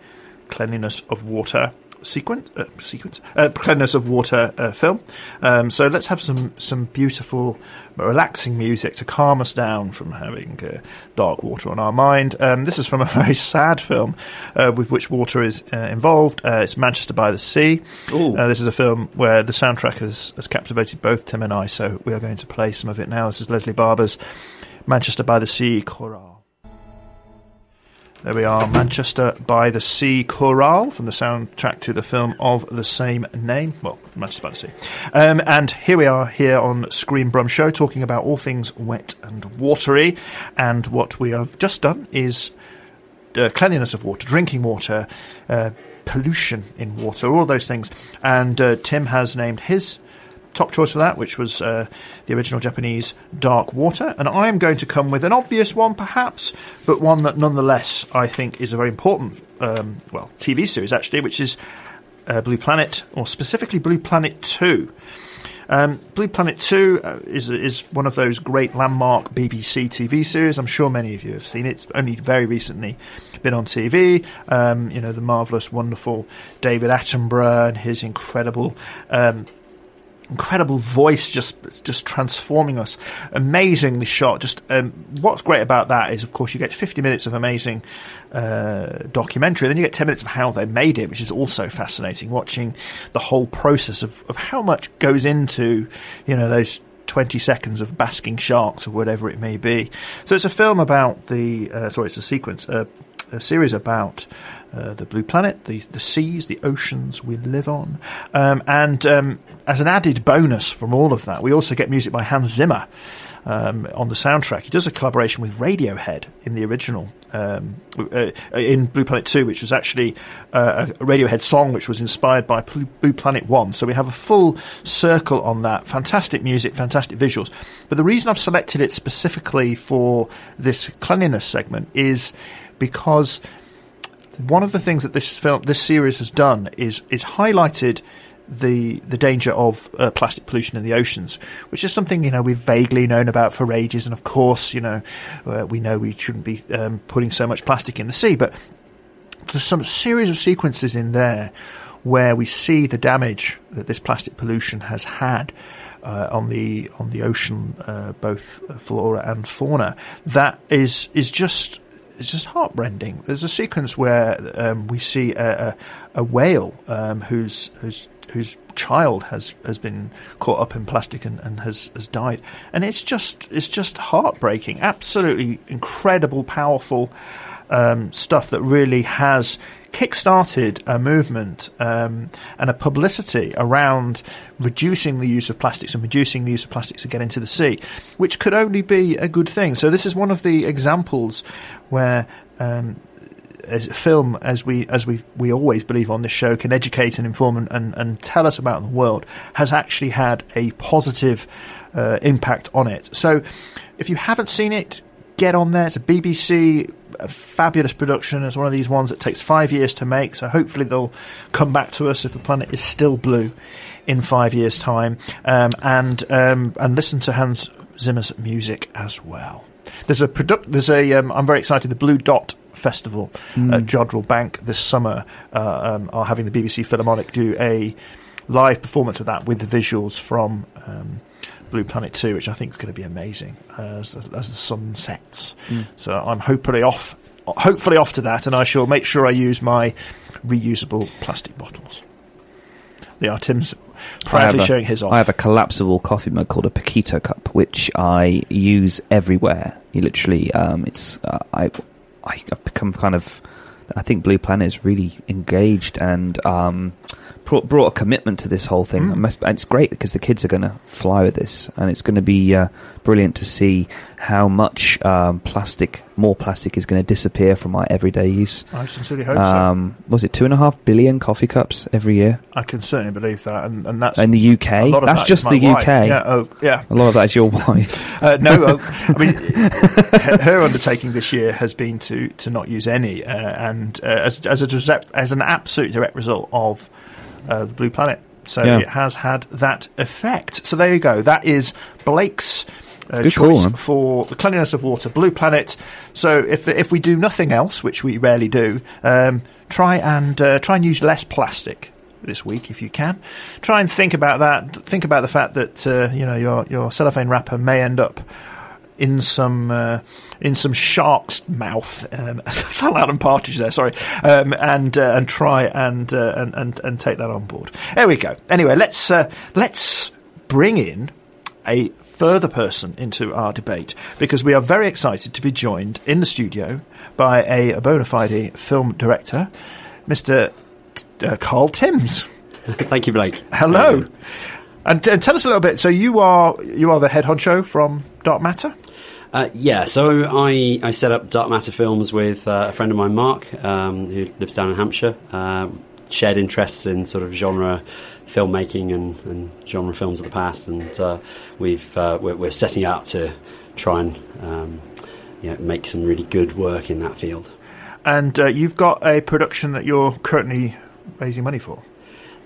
cleanliness of water. Sequence, uh, sequence, uh, cleanliness of water uh, film. Um, so let's have some some beautiful, relaxing music to calm us down from having uh, dark water on our mind. Um, this is from a very sad film uh, with which water is uh, involved. Uh, it's Manchester by the Sea. Uh, this is a film where the soundtrack has, has captivated both Tim and I, so we are going to play some of it now. This is Leslie Barber's Manchester by the Sea Chorale. There we are, Manchester by the Sea Chorale from the soundtrack to the film of the same name. Well, Manchester by the Sea. Um, and here we are here on Screen Brum Show talking about all things wet and watery. And what we have just done is uh, cleanliness of water, drinking water, uh, pollution in water, all those things. And uh, Tim has named his top choice for that, which was uh, the original Japanese Dark Water, and I am going to come with an obvious one perhaps, but one that nonetheless I think is a very important um, well, T V series actually, which is uh, Blue Planet, or specifically Blue Planet two. Um, Blue Planet two uh, is is one of those great landmark B B C T V series. I'm sure many of you have seen it. It's only very recently been on T V. Um, you know, the marvellous, wonderful David Attenborough and his incredible um incredible voice, just just transforming us, amazingly shot. Just um, what's great about that is, of course, you get fifty minutes of amazing uh, documentary, then you get ten minutes of how they made it, which is also fascinating, watching the whole process of, of how much goes into, you know, those twenty seconds of basking sharks or whatever it may be. So it's a film about the uh, sorry it's a sequence uh, a series about Uh, the Blue Planet, the, the seas, the oceans we live on. Um, and um, as an added bonus from all of that, we also get music by Hans Zimmer um, on the soundtrack. He does a collaboration with Radiohead in the original, um, uh, in Blue Planet two, which was actually uh, a Radiohead song which was inspired by Blue Planet one. So we have a full circle on that. Fantastic music, fantastic visuals. But the reason I've selected it specifically for this cleanliness segment is because one of the things that this film, this series has done is is highlighted the the danger of uh, plastic pollution in the oceans, which is something, you know, we've vaguely known about for ages. And of course, you know, uh, we know we shouldn't be um, putting so much plastic in the sea. But there's some series of sequences in there where we see the damage that this plastic pollution has had uh, on the on the ocean, uh, both flora and fauna. That is is just. It's just heartrending. There's a sequence where um, we see a, a, a whale um, whose whose whose child has, has been caught up in plastic and, and has, has died, and it's just it's just heartbreaking. Absolutely incredible, powerful um, stuff that really has kick-started a movement um, and a publicity around reducing the use of plastics and reducing the use of plastics again into the sea, which could only be a good thing. So this is one of the examples where um, as a film, as we as we we always believe on this show, can educate and inform and, and, and tell us about the world, has actually had a positive uh, impact on it. So if you haven't seen it, get on there. It's a B B C, a fabulous production. It's one of these ones that takes five years to make, so hopefully they'll come back to us if the planet is still blue in five years' time. Um, and um, and listen to Hans Zimmer's music as well. There's a product. There's a. Um, I'm very excited. The Blue Dot Festival mm. at Jodrell Bank this summer uh, um, are having the B B C Philharmonic do a live performance of that with the visuals from Um, Blue Planet two, which I think is going to be amazing uh, as, as the sun sets. Mm. So I'm hopefully off, hopefully off to that, and I shall make sure I use my reusable plastic bottles. They are Tim's proudly a, showing his off. I have a collapsible coffee mug called a Paquito cup, which I use everywhere. You literally, um, it's uh, I, I've become kind of. I think Blue Planet is really engaged and um, brought, brought a commitment to this whole thing. Mm. It must, and it's great because the kids are going to fly with this, and it's going to be uh, brilliant to see how much um, plastic, more plastic, is going to disappear from our everyday use. I sincerely hope um, so. Was it two and a half billion coffee cups every year? I can certainly believe that, and, and that's in the U K. A lot of that's that just is my the wife. U K. Yeah, oh, yeah, a lot of that is your wife. uh, no, uh, I mean, her undertaking this year has been to to not use any, uh, and. And uh, as as a as an absolute direct result of uh, the Blue Planet, so yeah. It has had that effect. So there you go. That is Blake's uh, choice call, for the cleanliness of water, Blue Planet. So if if we do nothing else, which we rarely do, um, try and uh, try and use less plastic this week if you can. Try and think about that. Think about the fact that uh, you know your your cellophane wrapper may end up in some uh, in some shark's mouth, um, Sal Allen Partridge there, sorry, um, and uh, and try and, uh, and and and take that on board. There we go. Anyway, let's uh, let's bring in a further person into our debate, because we are very excited to be joined in the studio by a bona fide film director, Mister T- uh, Carl Timms. Thank you, Blake. Hello. Hello. And, and tell us a little bit. So you are you are the head honcho from Dark Matter? Uh, yeah, so I, I set up Dark Matter Films with uh, a friend of mine, Mark, um, who lives down in Hampshire. Uh, shared interests in sort of genre filmmaking and, and genre films of the past, and uh, we've uh, we're, we're setting out to try and um, you know, make some really good work in that field. And uh, you've got a production that you're currently raising money for.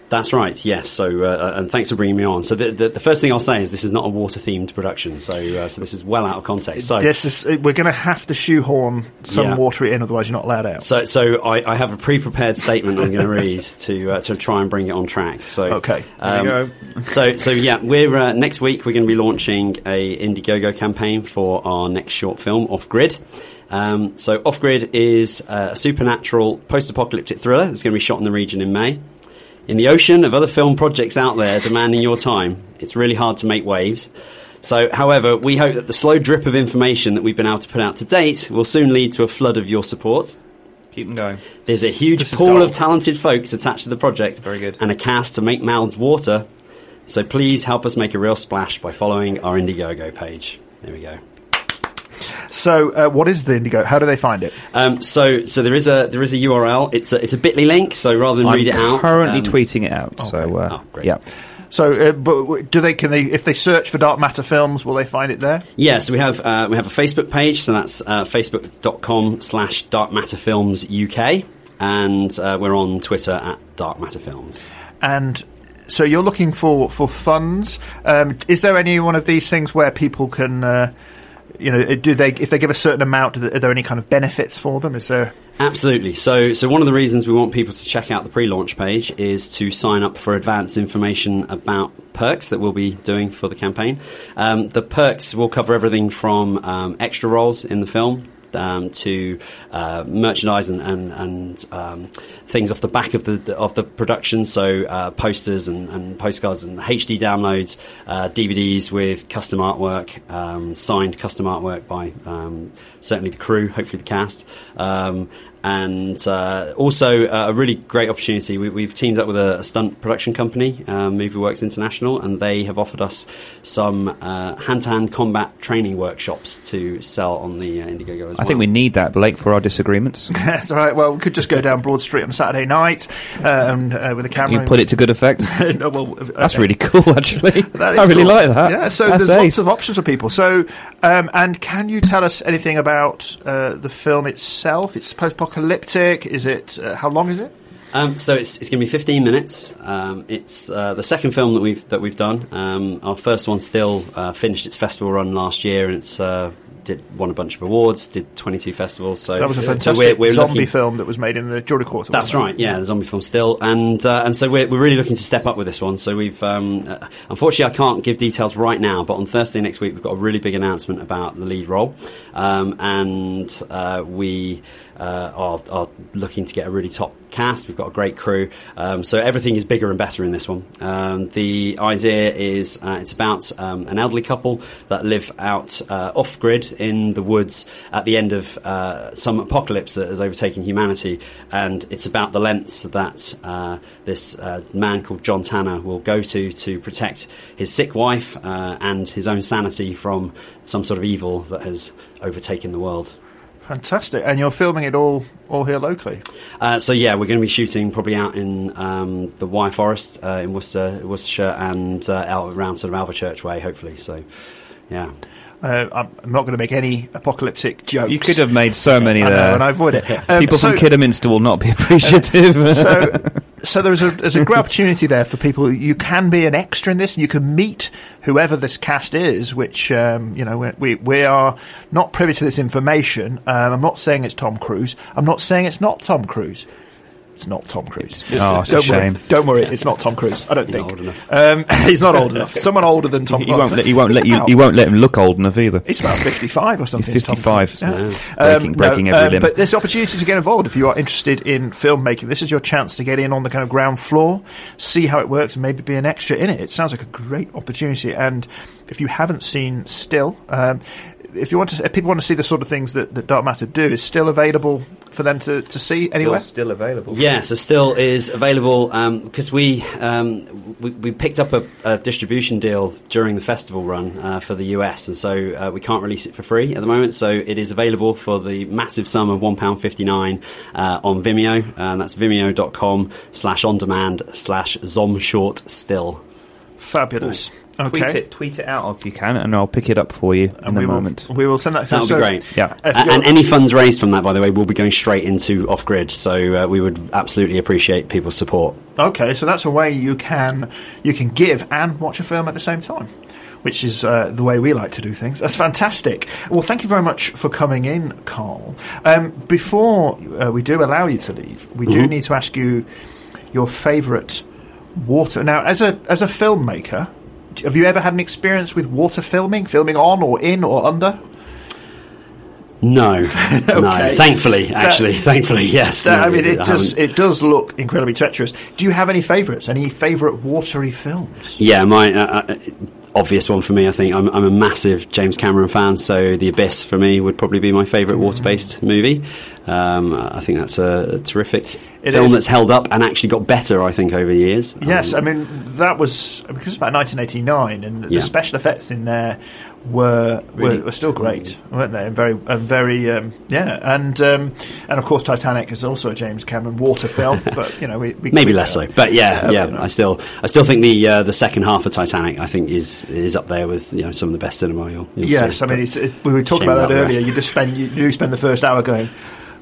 That's right, yes. So, uh, and thanks for bringing me on. So, the, the, the first thing I'll say is this is not a water-themed production. So, uh, so this is well out of context. So, this is we're going to have to shoehorn some yeah. water in, otherwise you're not allowed out. So, so I, I have a pre-prepared statement I'm going to read to uh, to try and bring it on track. So, okay. Um, there you go. so, so yeah, we're uh, next week we're going to be launching a Indiegogo campaign for our next short film, Off Grid. Um, so, Off Grid is a supernatural post-apocalyptic thriller that's going to be shot in the region in May. In the ocean of other film projects out there demanding your time, it's really hard to make waves. So, however, we hope that the slow drip of information that we've been able to put out to date will soon lead to a flood of your support. Keep them going. There's a huge pool of talented folks attached to the project. Very good. And a cast to make mouths water. So please help us make a real splash by following our Indiegogo page. There we go. So, uh, what is the Indiegogo? How do they find it? Um, so, so there is a there is a U R L. It's a it's a bit dot l y link. So rather than I'm read it out, I'm currently um, tweeting it out. Okay. So, uh, oh, great. Yeah. So, uh, but do they? Can they? If they search for Dark Matter Films, will they find it there? Yes, yeah, so we have uh, we have a Facebook page. So that's uh, facebook dot com slash Dark Matter Films U K, and uh, we're on Twitter at Dark Matter Films. And so you're looking for for funds. Um, is there any one of these things where people can? Uh, You know, do they if they give a certain amount, are there any kind of benefits for them? Is there? Absolutely. So, so one of the reasons we want people to check out the pre-launch page is to sign up for advance information about perks that we'll be doing for the campaign. Um, the perks will cover everything from um, extra roles in the film. Um, to uh, merchandise and and, and um, things off the back of the of the production, so uh, posters and, and postcards and H D downloads, uh, D V Ds with custom artwork, um, signed custom artwork by um, certainly the crew, hopefully the cast. Um, And uh, also uh, a really great opportunity. We, we've teamed up with a, a stunt production company, uh, MovieWorks International, and they have offered us some uh, hand-to-hand combat training workshops to sell on the uh, Indiegogo as well. I think we need that, Blake, for our disagreements. That's all right. Well, we could just go down Broad Street on a Saturday night um, uh, with a camera. You put it to good effect. no, well, okay. That's really cool, actually. that is I really cool. like that. Yeah, so That's there's ace. Lots of options for people. So, um, and can you tell us anything about uh, the film itself? It's post-apocalyptic. Apocalyptic? Is it? Uh, how long is it? Um, so it's it's going to be fifteen minutes. Um, it's uh, the second film that we've that we've done. Um, our first one still uh, finished its festival run last year, and it's uh, did won a bunch of awards, did twenty-two festivals. So that was a fantastic so we're, we're zombie looking, film that was made in the Geordie Quarter. That's right, yeah, the zombie film still, and uh, and so we're we're really looking to step up with this one. So we've um, uh, unfortunately I can't give details right now, but on Thursday next week we've got a really big announcement about the lead role, um, and uh, we. Uh, are, are looking to get a really top cast. We've got a great crew, um, so everything is bigger and better in this one. Um, the idea is uh, it's about um, an elderly couple that live out uh, off grid in the woods at the end of uh, some apocalypse that has overtaken humanity, and it's about the lengths that uh, this uh, man called John Tanner will go to to protect his sick wife uh, and his own sanity from some sort of evil that has overtaken the world. Fantastic. And you're filming it all all here locally? Uh, so, yeah, we're going to be shooting probably out in um, the Wye Forest uh, in Worcester, Worcestershire and uh, out around sort of Alverchurch way, hopefully. So, yeah. Uh, I'm not going to make any apocalyptic jokes. You could have made so many there. I know, and I avoid it. Um, people so, from Kidderminster will not be appreciative. Uh, so so there's, a, there's a great opportunity there for people. You can be an extra in this. You can meet whoever this cast is, which, um, you know, we, we, we are not privy to this information. Um, I'm not saying it's Tom Cruise. I'm not saying it's not Tom Cruise. It's not Tom Cruise. Oh, it's don't a shame. Worry. Don't worry, it's not Tom Cruise. I don't he's think not old enough. Um, he's not old enough. Someone older than Tom. He, he won't. Let, he won't it's let you. He won't let him look old enough either. It's about fifty-five or something. He's fifty-five. Yeah. No. Breaking, um, breaking no, every um, limb. But there's opportunity to get involved if you are interested in filmmaking. This is your chance to get in on the kind of ground floor, see how it works, and maybe be an extra in it. It sounds like a great opportunity. And if you haven't seen Still. Um, If you want to, if people want to see the sort of things that, that Dark Matter do, is Still available for them to, to see still, anywhere? Still available. Yeah, so Still is available because um, we, um, we we picked up a, a distribution deal during the festival run uh, for the U S, and so uh, we can't release it for free at the moment. So it is available for the massive sum of one pound fifty-nine uh, on Vimeo, and that's vimeo dot com slash on demand slash zom short still. Fabulous. Ooh. Okay. Tweet it, tweet it out if you can, and I'll pick it up for you and in a moment. We will send that. That would be great. Yeah. Uh, and any funds raised from that, by the way, will be going straight into Off Grid. So uh, we would absolutely appreciate people's support. Okay, so that's a way you can you can give and watch a film at the same time, which is uh, the way we like to do things. That's fantastic. Well, thank you very much for coming in, Carl. Um, before uh, we do allow you to leave, we mm-hmm. do need to ask you your favourite water. Now, as a as a filmmaker. Have you ever had an experience with water filming, filming on or in or under? No, okay. no. Thankfully, actually, that, thankfully, yes. That, no, I mean, it I does haven't. It does look incredibly treacherous. Do you have any favourites? Any favourite watery films? Yeah, my uh, obvious one for me. I think I'm, I'm a massive James Cameron fan, so The Abyss for me would probably be my favourite water-based mm. movie. Um, I think that's a, a terrific it film is. That's held up and actually got better, I think, over the years. Yes, um, I mean, that was, because it's about nineteen eighty-nine, and yeah. the special effects in there were really? were, were still great, weren't they? And very, and very, um, yeah, and um, and of course, Titanic is also a James Cameron water film, but you know, we, we maybe we, less uh, so, but yeah, yeah. yeah you know. I still, I still think the uh, the second half of Titanic, I think, is is up there with you know some of the best cinema you'll. you'll yes, see. I mean, it's, it, we were talking about that earlier. You just spend you do spend the first hour going.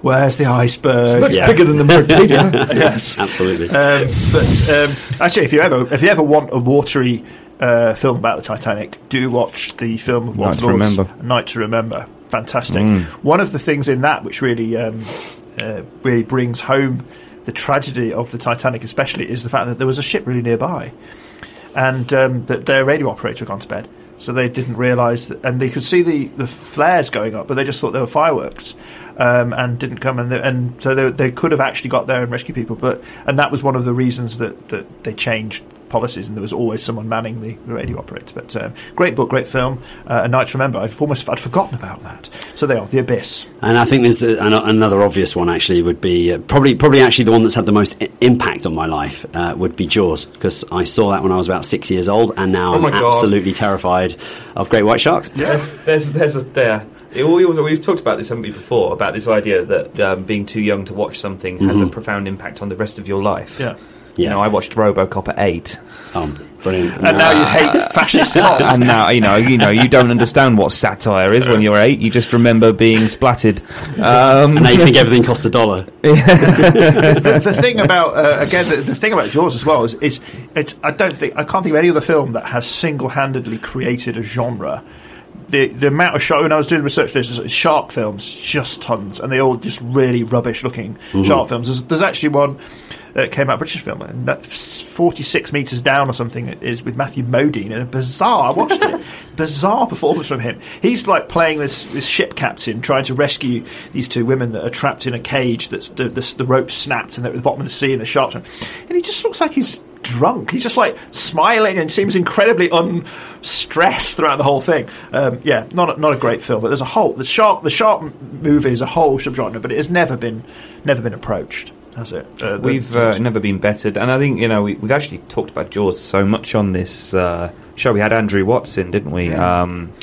Where's the iceberg? It's much yeah. bigger than the Mercator. Yes, absolutely. Um, but um, actually, if you ever if you ever want a watery uh, film about the Titanic, do watch the film of Night to Remember. Night to Remember, fantastic. Mm. One of the things in that which really um, uh, really brings home the tragedy of the Titanic, especially, is the fact that there was a ship really nearby, and um, that their radio operator had gone to bed. So they didn't realise that, and they could see the, the flares going up, but they just thought they were fireworks, um, and didn't come. And, the, and so they, they could have actually got there and rescued people. But and that was one of the reasons that, that they changed policies, and there was always someone manning the radio operator. But um, great book, great film, uh, A Night to Remember. I've almost I'd forgotten about that. So they are The Abyss. And I think there's a, an, another obvious one actually would be uh, probably probably actually the one that's had the most I- impact on my life uh, would be Jaws, because I saw that when I was about six years old, and now oh I'm God. absolutely terrified of great white sharks. Yes, there's there's a there. It, we, we've talked about this, haven't we, before, about this idea that um, being too young to watch something mm-hmm. has a profound impact on the rest of your life. Yeah. Yeah. You know, I watched RoboCop at eight. Um, brilliant. And uh, now you hate fascist cops. And now you know, you know, you don't understand what satire is when you're eight. You just remember being splatted. Um, and now you think everything costs a dollar. the, the thing about uh, again, the, the thing about Jaws as well is, is, it's. I don't think I can't think of any other film that has single-handedly created a genre. The the amount of shark, when I was doing research, there's shark films, just tons, and they all just really rubbish looking mm-hmm. shark films. There's, there's actually one that came out, a British film, and that forty-six metres down or something is with Matthew Modine, and a bizarre, I watched it, bizarre performance from him. He's like playing this, this ship captain trying to rescue these two women that are trapped in a cage that's the, the, the rope snapped and they're at the bottom of the sea and the sharks, and he just looks like he's drunk. He's just like smiling and seems incredibly unstressed throughout the whole thing. Um, yeah, not a, not a great film. But there's a whole the shark the shark movie is a whole subgenre, but it has never been never been approached, has it? Uh, we've uh, never been bettered, and I think you know we, we've actually talked about Jaws so much on this uh, show. We had Andrew Watts in, didn't we? Yeah. Um,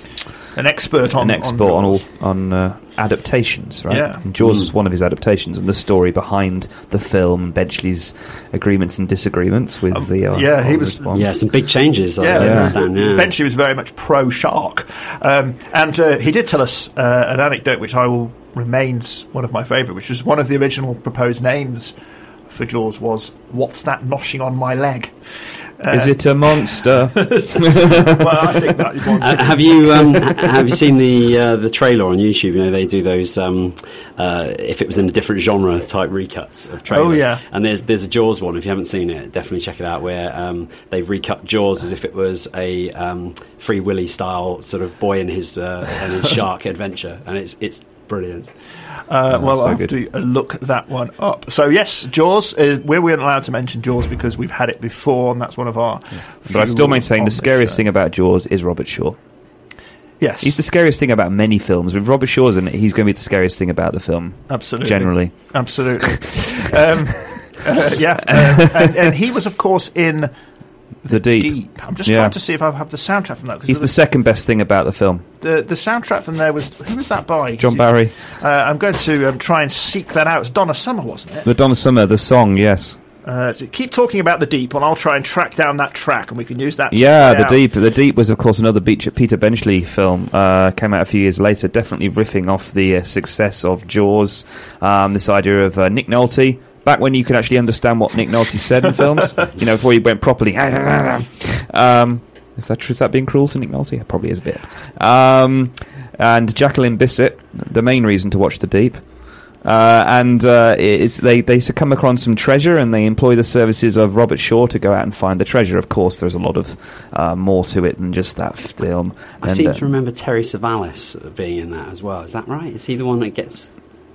an expert on an expert on, on all on uh, adaptations, right? Yeah. And Jaws mm. was one of his adaptations, and the story behind the film, Benchley's agreements and disagreements with um, the uh, yeah, he was response. yeah, some big changes. I yeah, understand. Yeah. Benchley was very much pro shark, um, and uh, he did tell us uh, an anecdote which I will remains one of my favourite, which was one of the original proposed names for Jaws was "What's That Noshing on My Leg." Uh, Is it a monster? Well, I think that is one. Uh, have you um, have you seen the uh, the trailer on YouTube? You know they do those um, uh, if it was in a different genre type recuts of trailers. Oh yeah. And there's there's a Jaws one. If you haven't seen it, definitely check it out. Where um, they've recut Jaws as if it was a um, Free Willy style sort of boy and his uh, and his shark adventure, and it's it's brilliant. Uh, oh, well, so I have good. to look that one up. So, yes, Jaws. Uh, we weren't allowed to mention Jaws because we've had it before, and that's one of our... Yeah. But I still maintain the scariest show. thing about Jaws is Robert Shaw. Yes. He's the scariest thing about many films. With Robert Shaw's in it, he's going to be the scariest thing about the film. Absolutely. Generally. Absolutely. um, uh, yeah. Um, and, and he was, of course, in... The Deep. Deep. I'm just yeah. trying to see if I have the soundtrack from that. Cause He's the, the second best thing about the film. The the soundtrack from there was... Who was that by? John Barry. Uh, I'm going to um, try and seek that out. It's Donna Summer, wasn't it? The Donna Summer, the song, yes. Uh, so keep talking about The Deep, and I'll try and track down that track, and we can use that. Yeah, The out. Deep. The Deep was, of course, another Beach, Peter Benchley film. Uh, came out a few years later, definitely riffing off the uh, success of Jaws. Um, this idea of uh, Nick Nolte... Back when you could actually understand what Nick Nolte said in films, you know, before he went properly. Um, is that is that being cruel to Nick Nolte? It probably is a bit. Um, and Jacqueline Bissett, the main reason to watch The Deep. Uh, and uh, it's, they, they come across some treasure, and they employ the services of Robert Shaw to go out and find the treasure. Of course, there's a lot of uh, more to it than just that film. I and, seem uh, to remember Terry Savalas being in that as well. Is that right? Is he the one that gets...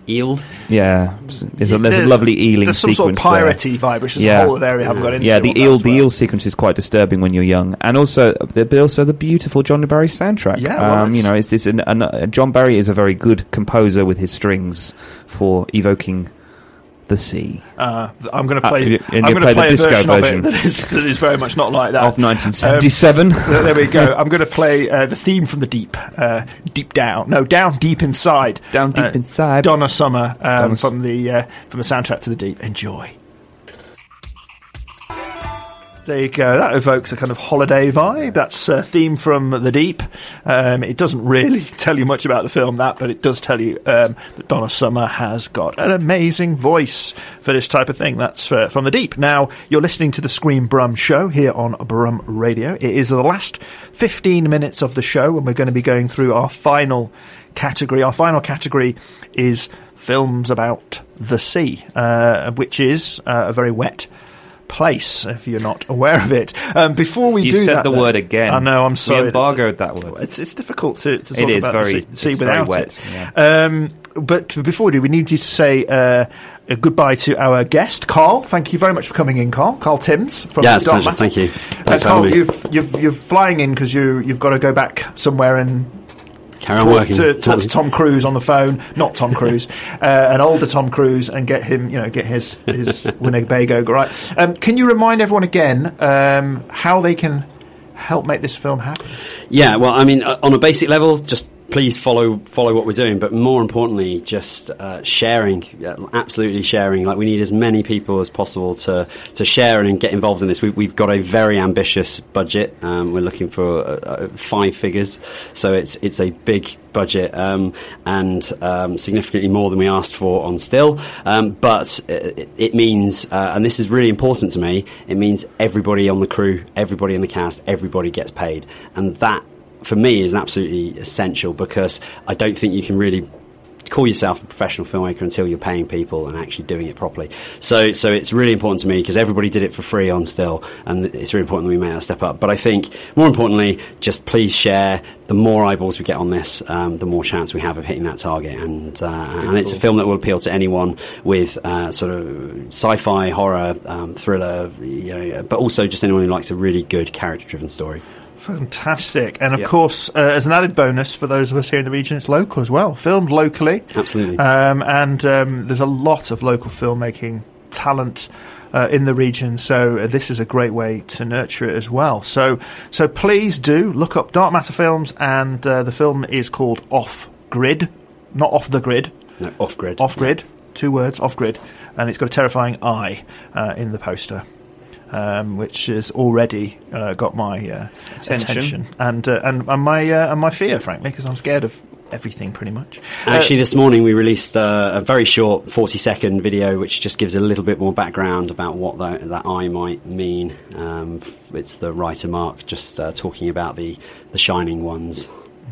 Eeled, yeah. There's, there's a lovely eeling. There's some sequence sort of piratey vibe, which is yeah. the whole area I haven't got into. Yeah, the eel, the well. eel sequence is quite disturbing when you're young, and also the also the beautiful John Barry soundtrack. Yeah, well, um, you know, it's this. An, an, uh, John Barry is a very good composer with his strings for evoking the sea. Uh, I'm going to play. Uh, I'm going to play the disco a version, version of it that is, that is very much not like that of nineteen seventy-seven. Um, there we go. I'm going to play uh, the theme from The Deep. Uh, deep down, no, down deep inside. Down deep uh, inside. Donna Summer um, from the uh, from the soundtrack to The Deep. Enjoy. There you go. That evokes a kind of holiday vibe. That's a theme from The Deep. Um, it doesn't really tell you much about the film, that, but it does tell you um, that Donna Summer has got an amazing voice for this type of thing. That's uh, from The Deep. Now, you're listening to the Screen Brum Show here on Brum Radio. It is the last fifteen minutes of the show, and we're going to be going through our final category. Our final category is films about the sea, uh, which is uh, a very wet place, if you're not aware of it. Um, before we you do that... You said the though, word again. I know, I'm sorry. You embargoed that word. It's, it's difficult to, to talk it is about very, the sea, sea without very wet. It. Yeah. Um, but before we do, we need to say uh, a goodbye to our guest, Carl. Thank you very much for coming in, Carl. Carl Timms from yeah, it's Dot Matter. Thank you. Uh, Carl, you've, you've, you're flying in because you, you've got to go back somewhere and... Carry on talk, working. To, talk to Tom Cruise on the phone, not Tom Cruise, uh, an older Tom Cruise, and get him, you know, get his his Winnebago right. Um, can you remind everyone again um, how they can help make this film happen? Yeah, well, I mean, uh, on a basic level, just please follow follow what we're doing, but more importantly, just uh, sharing, uh, absolutely sharing. Like, we need as many people as possible to to share and, and get involved in this. We, we've got a very ambitious budget. Um, we're looking for uh, uh, five figures, so it's it's a big budget, um, and um, significantly more than we asked for on Still, um, but it, it means uh, and this is really important to me, it means everybody on the crew, everybody in the cast, everybody gets paid, and that for me is absolutely essential, because I don't think you can really call yourself a professional filmmaker until you're paying people and actually doing it properly. So so it's really important to me, because everybody did it for free on Still, and it's really important that we make that step up. But I think more importantly, just please share. The more eyeballs we get on this, um, the more chance we have of hitting that target. And uh, and it's a film that will appeal to anyone with uh, sort of sci-fi, horror, um, thriller, you know, but also just anyone who likes a really good character-driven story. Fantastic. And of yep. course, uh, as an added bonus for those of us here in the region, it's local as well, filmed locally. Absolutely. Um, and um, there's a lot of local filmmaking talent uh, in the region, so uh, this is a great way to nurture it as well. So so please do look up Dark Matter Films, and uh, the film is called Off Grid. Not Off the Grid. No, Off Grid. Off Grid. Yeah. Two words, Off Grid. And it's got a terrifying eye uh, in the poster. Um, which has already uh, got my uh, attention. attention and uh, and and my uh, and my fear, frankly, because I'm scared of everything pretty much. Actually, uh, this morning we released uh, a very short forty second video which just gives a little bit more background about what that, that eye might mean. Um, it's the writer Mark just uh, talking about the, the shining ones.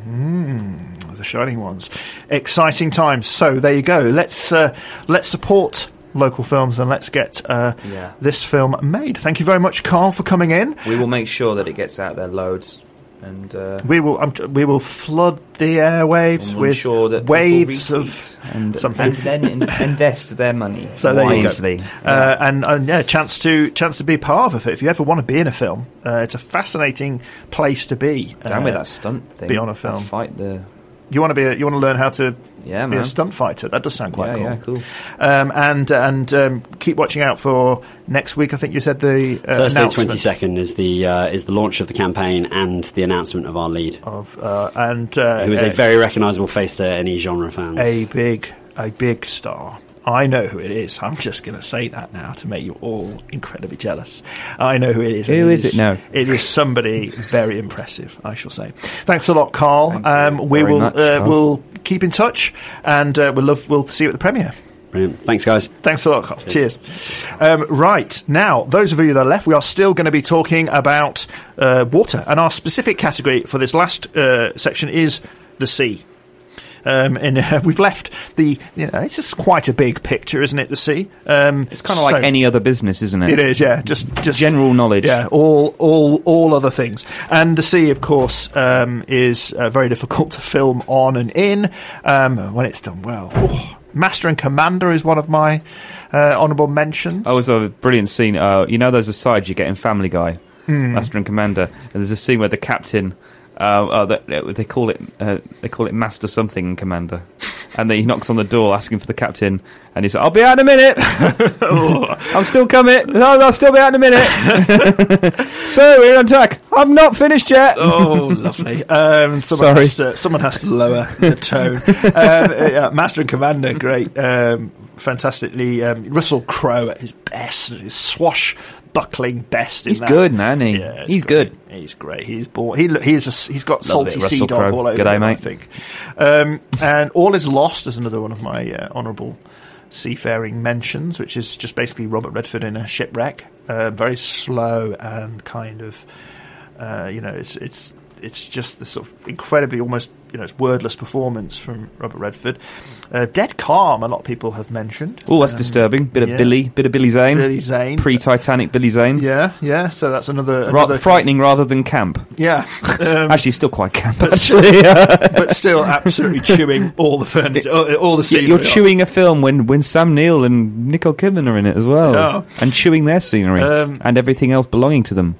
Mm, the shining ones. Exciting times. So there you go. Let's uh, let's support local films and let's get uh, yeah. this film made. Thank you very much, Carl, for coming in. We will make sure that it gets out there loads. And uh, we will um, we will flood the airwaves with sure that waves of and, something, and then in, invest their money so wisely. There you go. Uh, yeah. And, and yeah, chance to chance to be part of it. If you ever want to be in a film, uh, it's a fascinating place to be. Down uh, with that stunt thing. Be on a film. I'll fight the. You want to be. A, you want to learn how to. Yeah, be man. a stunt fighter. That does sound quite yeah, cool. Yeah, cool. Um, and and um, keep watching out for next week. I think you said the uh, Thursday twenty second is the uh, is the launch of the campaign and the announcement of our lead of uh, and uh, who is a, a very recognisable face to any genre fans. A big a big star. I know who it is. I'm just going to say that now to make you all incredibly jealous. I know who it is. Who it is, is it now? It is somebody very impressive, I shall say. Thanks a lot, Carl. Um, we will much, uh, Carl. We'll keep in touch, and uh, we'll love we'll see you at the premiere. Brilliant. Thanks, guys. Thanks a lot, Carl. Cheers. Cheers. Um, right. Now, those of you that are left, we are still going to be talking about uh, water, and our specific category for this last uh, section is the sea. Um, and uh, we've left the, you know, it's just quite a big picture, isn't it, the sea? Um, it's kind of so, like any other business, isn't it? It is, yeah. Just, just general knowledge. Yeah, all, all, all other things. And the sea, of course, um, is uh, very difficult to film on and in um, when it's done well. Oh, Master and Commander is one of my uh, honourable mentions. Oh, it was a brilliant scene. Uh, you know, there's a side you get in Family Guy, mm. Master and Commander, and there's a scene where the captain... Uh, uh, they, they call it uh, they call it Master Something Commander, and then he knocks on the door asking for the captain, and he's like, "I'll be out in a minute. I'm still coming. No, I'll still be out in a minute." So we're on track. I'm not finished yet. Oh, lovely. Um, someone Sorry, has to, someone has to lower the tone. Um, yeah, Master and Commander, great, um, fantastically. Um, Russell Crowe at his best, his swash. Buckling best in he's that. good man he, yeah, he's great. good he's great he's born he, he's a, he's got Love salty sea dog all over G'day, him mate. I think um, and All Is Lost is another one of my uh, honourable seafaring mentions, which is just basically Robert Redford in a shipwreck, uh, very slow and kind of uh, you know it's it's it's just this sort of incredibly almost you know it's wordless performance from Robert Redford. Uh, Dead Calm, a lot of people have mentioned. Oh, that's um, disturbing. Bit of yeah. Billy, bit of Billy Zane. Billy Zane. Pre-Titanic Billy Zane. Yeah, yeah, so that's another... another frightening camp. rather than camp. Yeah. Um, actually, still quite camp, but actually. Still, but still absolutely chewing all the furniture, all, all the scenery. You're off. chewing a film when, when Sam Neill and Nicole Kidman are in it as well. Oh. And chewing their scenery um, and everything else belonging to them.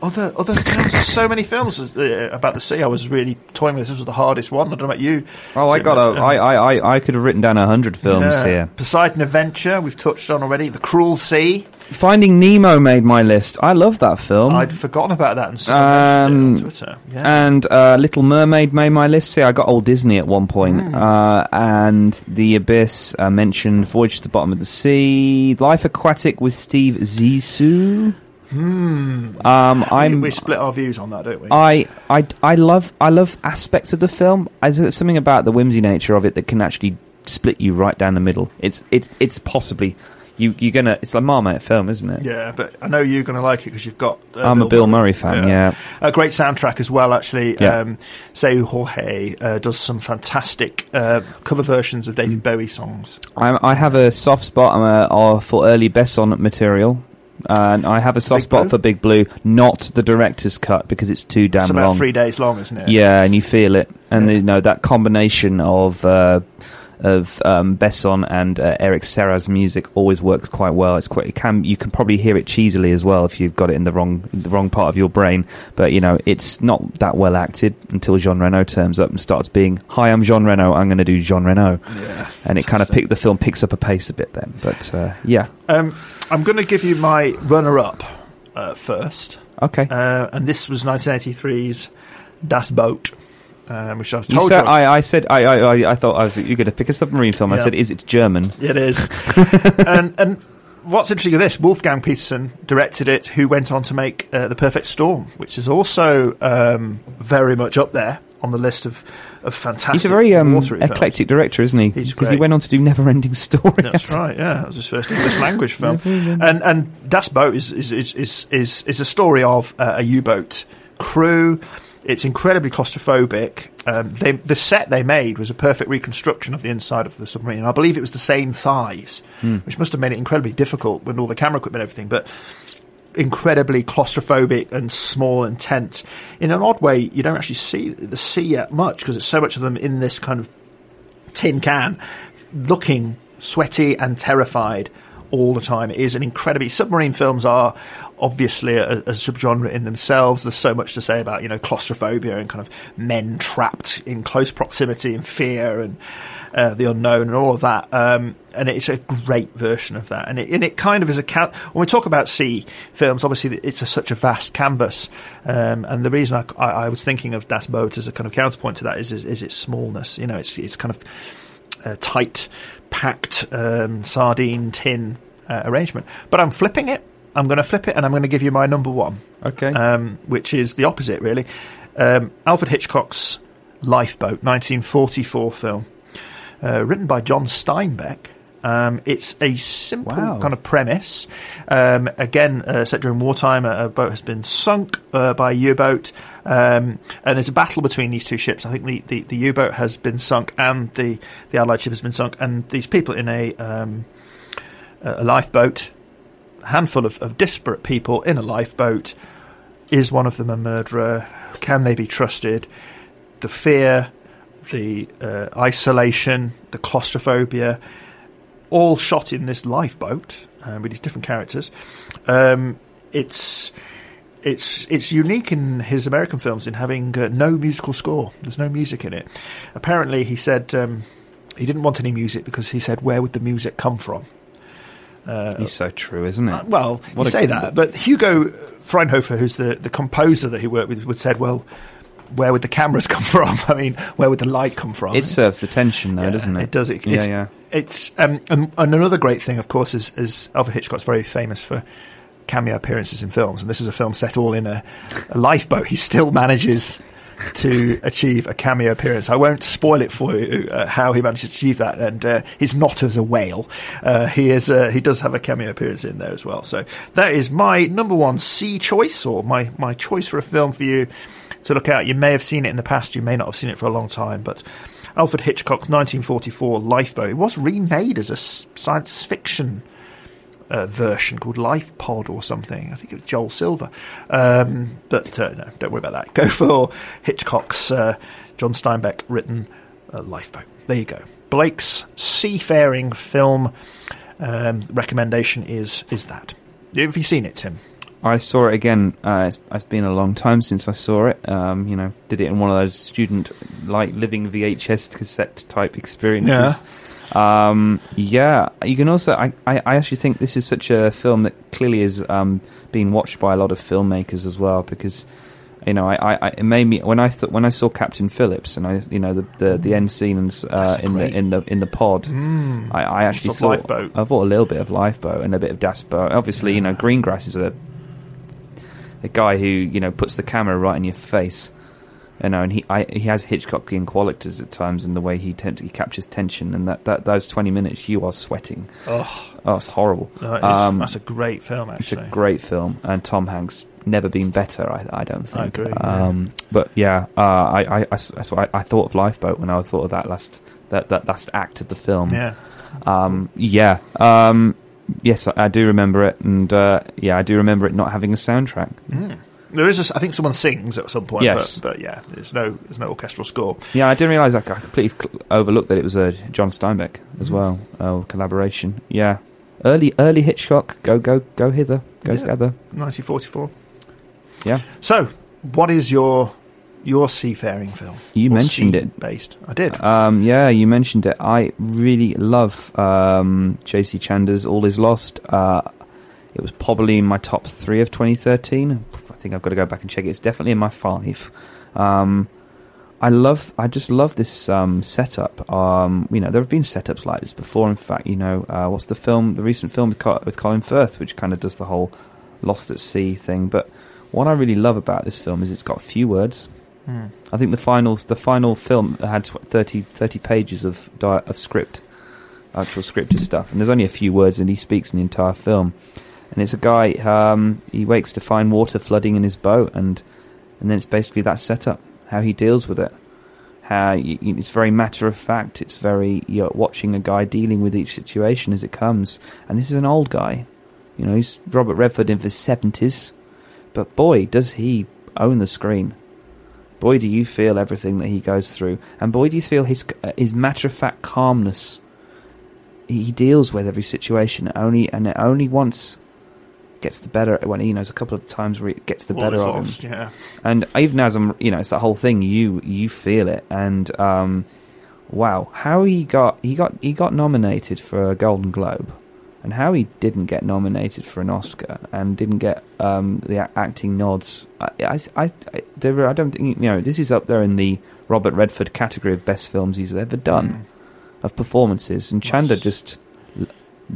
Other, other films, so many films about the sea. I was really toying with this. This was the hardest one. I don't know about you. Oh, I got a, um, I, I, I, I could have written down a hundred films yeah. here. Poseidon Adventure, we've touched on already. The Cruel Sea. Finding Nemo made my list. I love that film. I'd forgotten about that and so um, on Twitter. Yeah. And uh, Little Mermaid made my list. See, I got old Disney at one point. Mm. Uh, and The Abyss uh, mentioned Voyage to the Bottom of the Sea. Life Aquatic with Steve Zissou. Hmm. Um, I'm, we, we split our views on that, don't we? I, I, I love I love aspects of the film. There's something about the whimsy nature of it that can actually split you right down the middle. It's it's it's possibly you you're gonna it's like Marmite film, isn't it? Yeah, but I know you're gonna like it because you've got. Uh, I'm Bill a Bill Murray, Murray fan. Yeah. yeah, a great soundtrack as well. Actually, yeah. um, Seu Jorge uh, does some fantastic uh, cover versions of David Bowie songs. I, I have a soft spot uh, for early Besson material. And I have a soft Big spot Blue? for Big Blue, not the director's cut, because it's too damn long. It's about long. three days long, isn't it? Yeah, and you feel it. And, yeah. you know, that combination of uh, of um, Besson and uh, Eric Serra's music always works quite well. It's quite, it can, you can probably hear it cheesily as well if you've got it in the wrong the wrong part of your brain. But, you know, it's not that well acted until Jean Reno turns up and starts being, "Hi, I'm Jean Reno, I'm going to do Jean Reno." Yeah, and it kind of pick, the film picks up a pace a bit then. But, uh, yeah. Um, I'm going to give you my runner-up uh, first. Okay. Uh, and this was nineteen eighty-three's Das Boot, um, which I was told you said, you I, I said I, I, I thought I was, you were going to pick a submarine film. Yeah. I said, is it German? It is. and, and what's interesting of this, Wolfgang Petersen directed it, who went on to make uh, The Perfect Storm, which is also um, very much up there. on the list of, of fantastic. He's a very um, eclectic films. director, isn't he? Because he went on to do Neverending Story. That's after. right. Yeah, that was his first English language film. And and Das Boot is is is is is, is a story of uh, a U-boat crew. It's incredibly claustrophobic. Um, they, the set they made was a perfect reconstruction of the inside of the submarine. And I believe it was the same size, mm. which must have made it incredibly difficult with all the camera equipment and everything, but incredibly claustrophobic and small and tense. In an odd way, you don't actually see the sea yet much because it's so much of them in this kind of tin can, looking sweaty and terrified all the time. It is an incredibly... Submarine films are obviously a, a subgenre in themselves. There's so much to say about, you know, claustrophobia and kind of men trapped in close proximity and fear and uh, the unknown and all of that. Um, and it's a great version of that. And it, and it kind of is a... Ca- when we talk about sea films, obviously it's a, such a vast canvas. Um, and the reason I, I, I was thinking of Das Boot as a kind of counterpoint to that is, is, is its smallness. You know, it's, it's kind of... Uh, tight, packed um, sardine tin uh, arrangement. But I'm flipping it. I'm going to flip it, and I'm going to give you my number one. Okay. Um, which is the opposite, really. Um, Alfred Hitchcock's Lifeboat, nineteen forty-four film, uh, written by John Steinbeck. Um, it's a simple wow. kind of premise. Um, again, uh, set during wartime, a, a boat has been sunk uh, by a U-boat, um, and there's a battle between these two ships. I think the, the, the U-boat has been sunk and the, the Allied ship has been sunk, and these people in a, um, a lifeboat, a handful of, of disparate people in a lifeboat, is one of them a murderer? Can they be trusted? The fear, the uh, isolation, the claustrophobia... all shot in this lifeboat uh, with these different characters. Um, it's it's it's unique in his American films in having uh, no musical score. There's no music in it. Apparently, he said um, he didn't want any music because he said, "Where would the music come from?" Uh, He's so true, isn't it? Uh, well, what you say that, of- but Hugo Fraunhofer, who's the, the composer that he worked with, would said, "Well, where would the cameras come from? I mean, where would the light come from?" It serves the tension, though, yeah, doesn't it? It does. It, it's, yeah, yeah. It's um, and, and another great thing, of course, is, is Alfred Hitchcock's very famous for cameo appearances in films, and this is a film set all in a, a lifeboat. He still manages to achieve a cameo appearance. I won't spoil it for you uh, how he managed to achieve that, and uh, he's not as a whale. Uh, he is. Uh, he does have a cameo appearance in there as well. So that is my number one C choice, or my my choice for a film for you. So look out, you may have seen it in the past, you may not have seen it for a long time, but Alfred Hitchcock's nineteen forty-four Lifeboat, it was remade as a science fiction uh, version called Life Pod or something. I think it was Joel Silver. Um, but uh, no, don't worry about that. Go for Hitchcock's uh, John Steinbeck written uh, Lifeboat. There you go. Blake's seafaring film um, recommendation is is that. Have you seen it, Tim? I saw it again. Uh, it's, it's been a long time since I saw it. Um, you know, did it in one of those student, like, living V H S cassette type experiences. Yeah. Um, yeah. You can also. I, I, I actually think this is such a film that clearly is um, being watched by a lot of filmmakers as well, because you know, I, I it made me when I th- when I saw Captain Phillips and I, you know, the the, the end scenes uh, in great. the in the in the pod, mm. I, I actually thought Lifeboat. I thought a little bit of Lifeboat and a bit of Das Boot. Obviously, yeah. you know, Greengrass is a A guy who, you know, puts the camera right in your face, you know, and he I, he has Hitchcockian qualities at times in the way he t- he captures tension, and that, that those twenty minutes you are sweating. Oh, oh it's horrible. No, it um, that's a great film. Actually, it's a great film, and Tom Hanks never been better. I, I don't think. I agree. Um, yeah. But yeah, uh, I I, I, so I I thought of Lifeboat when I thought of that last that, that last act of the film. Yeah. Um, yeah. Um, Yes, I do remember it, and uh, yeah, I do remember it not having a soundtrack. Mm. There is, a, I think, someone sings at some point. Yes. but, but yeah, there's no, there's no orchestral score. Yeah, I didn't realise that. I completely overlooked that it was a John Steinbeck as well uh, collaboration. Yeah, early, early Hitchcock. Go, go, go hither. Go together. Yeah. nineteen forty-four Yeah. So, what is your your seafaring film? You or mentioned it. Based. I did. Um, yeah, you mentioned it. I really love um, J C Chandra's All Is Lost. Uh, it was probably in my top three of twenty thirteen I think I've got to go back and check it. It's definitely in my five. Um, I love. I just love this um, setup. Um, you know, there have been setups like this before. In fact, you know, uh, what's the film? The recent film with Colin Firth, which kind of does the whole Lost at Sea thing. But what I really love about this film is it's got few words. Mm. I think the final the final film had thirty, thirty pages of di- of script, actual scripted stuff, and there's only a few words, and he speaks in the entire film. And it's a guy. Um, he wakes to find water flooding in his boat, and and then it's basically that setup, how he deals with it. How you, it's very matter of fact. It's very you're watching a guy dealing with each situation as it comes. And this is an old guy, you know. He's Robert Redford in his seventies, but boy, does he own the screen. Boy, do you feel everything that he goes through, and boy, do you feel his his matter of fact calmness. He deals with every situation only, and it only once. Gets the better when he knows a couple of times where it gets the well, better of him. Lost, yeah. And even as I'm, you know, it's that whole thing. You you feel it, and um, wow, how he got he got he got nominated for a Golden Globe, and how he didn't get nominated for an Oscar and didn't get um, the acting nods. I I, I, I, there were, I don't think you know this is up there in the Robert Redford category of best films he's ever done, mm. of performances, and Chanda yes. just.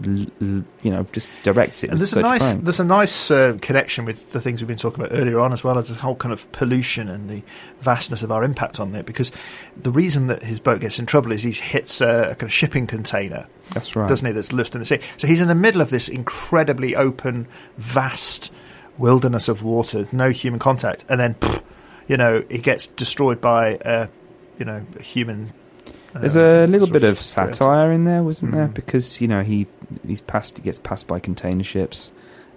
L- l- you know, just directs it. And there's, a nice, there's a nice uh, connection with the things we've been talking about earlier on, as well as the whole kind of pollution and the vastness of our impact on it, because the reason that his boat gets in trouble is he hits a, a kind of shipping container. That's right. Doesn't he? That's loosed in the sea. So he's in the middle of this incredibly open, vast wilderness of water, no human contact, and then, pff, you know, he gets destroyed by, uh, you know, a human... There's a little bit of satire in there, wasn't there? Mm. Because you know he he's passed, he gets passed by container ships.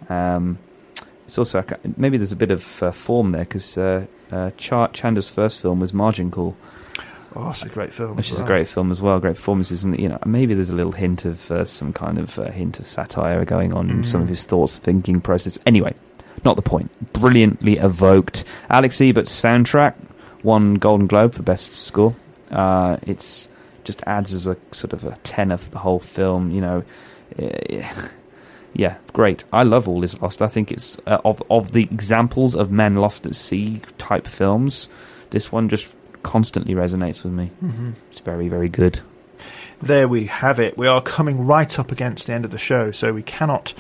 Um, it's also maybe there's a bit of uh, form there because uh, uh, Ch- Chanda's first film was Margin Call. Oh, that's a great film. Which is well. a great film as well. Great performances, and you know maybe there's a little hint of uh, some kind of uh, hint of satire going on mm. in some of his thoughts, thinking process. Anyway, not the point. Brilliantly evoked. Alex Ebert's soundtrack won Golden Globe for best score. Uh, it's just adds as a sort of a tenor for the whole film, you know. Yeah, great. I love All Is Lost. I think it's uh, of of the examples of men lost at sea type films. This one just constantly resonates with me. Mm-hmm. It's very, very good. There we have it. We are coming right up against the end of the show, so we cannot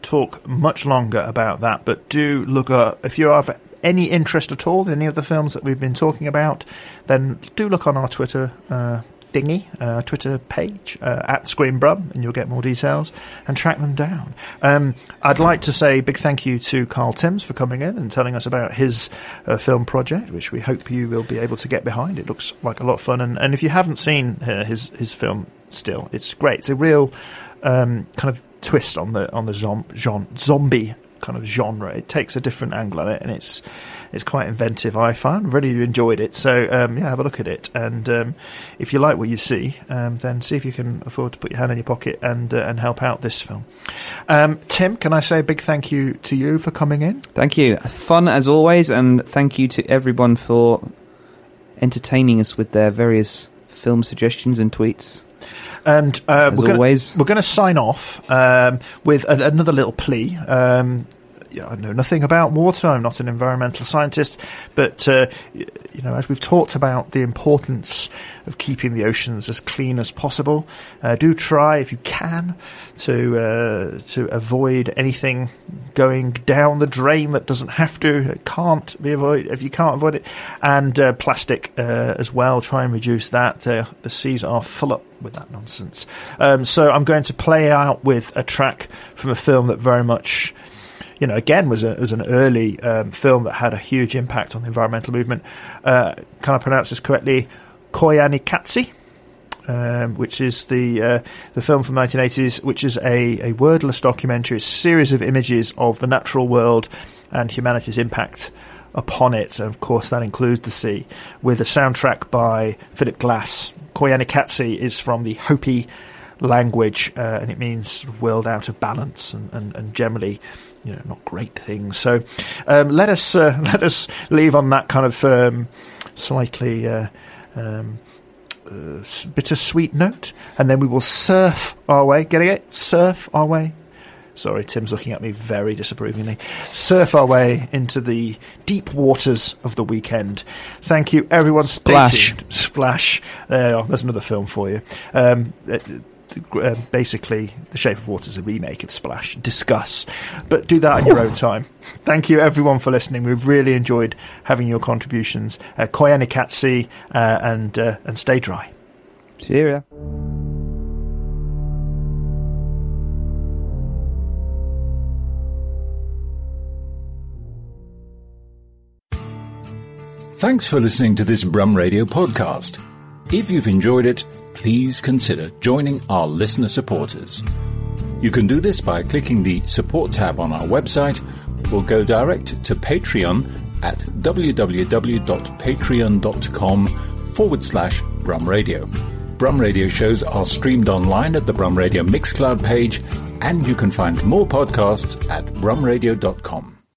talk much longer about that. But do look up if you have any interest at all in any of the films that we've been talking about, then do look on our Twitter uh, thingy, uh, Twitter page, uh, at Screen Brum, and you'll get more details and track them down. Um, I'd like to say a big thank you to Carl Timms for coming in and telling us about his uh, film project, which we hope you will be able to get behind. It looks like a lot of fun, and, and if you haven't seen uh, his, his film still, it's great. It's a real um, kind of twist on the, on the zom- genre, zombie kind of genre. It takes a different angle on it, and it's it's quite inventive, I found. Really enjoyed it, so um yeah have a look at it, and um if you like what you see, um then see if you can afford to put your hand in your pocket and uh, and help out this film. um Tim, can I say a big thank you to you for coming in? Thank you, fun as always, and thank you to everyone for entertaining us with their various film suggestions and tweets. And uh, we're going to sign off um, with a, another little plea. Um, I know nothing about water. I'm not an environmental scientist. But, uh, you know, as we've talked about the importance of keeping the oceans as clean as possible, uh, do try, if you can, to uh, to avoid anything going down the drain that doesn't have to. It can't be avoided if you can't avoid it. And uh, plastic uh, as well. Try and reduce that. Uh, the seas are full up with that nonsense. Um, so I'm going to play out with a track from a film that very much... You know, again, was a, was an early um, film that had a huge impact on the environmental movement. Uh, can I pronounce this correctly? Koyaanisqatsi, um, which is the uh, the film from the nineteen eighties, which is a, a wordless documentary, a series of images of the natural world and humanity's impact upon it. And of course, that includes the sea, with a soundtrack by Philip Glass. Koyaanisqatsi is from the Hopi language, uh, and it means sort of world out of balance and, and, and generally... you know, not great things. So um, let us uh, let us leave on that kind of um, slightly uh, um, uh, bittersweet note, and then we will surf our way. Getting it? Surf our way. Sorry, Tim's looking at me very disapprovingly. Surf our way into the deep waters of the weekend. Thank you, everyone. Splash, splash. There you are. There's another film for you. Um, it, Uh, basically, The Shape of Water is a remake of Splash. Discuss, but do that in your own time. Thank you, everyone, for listening. We've really enjoyed having your contributions. Uh, Koyene Katsi, uh, and, uh, and stay dry. Cheerio. Thanks for listening to this Brum Radio podcast. If you've enjoyed it, please consider joining our listener supporters. You can do this by clicking the support tab on our website or go direct to Patreon at www.patreon.com forward slash Brum Radio. Brum Radio shows are streamed online at the Brum Radio Mixcloud page, and you can find more podcasts at brum radio dot com.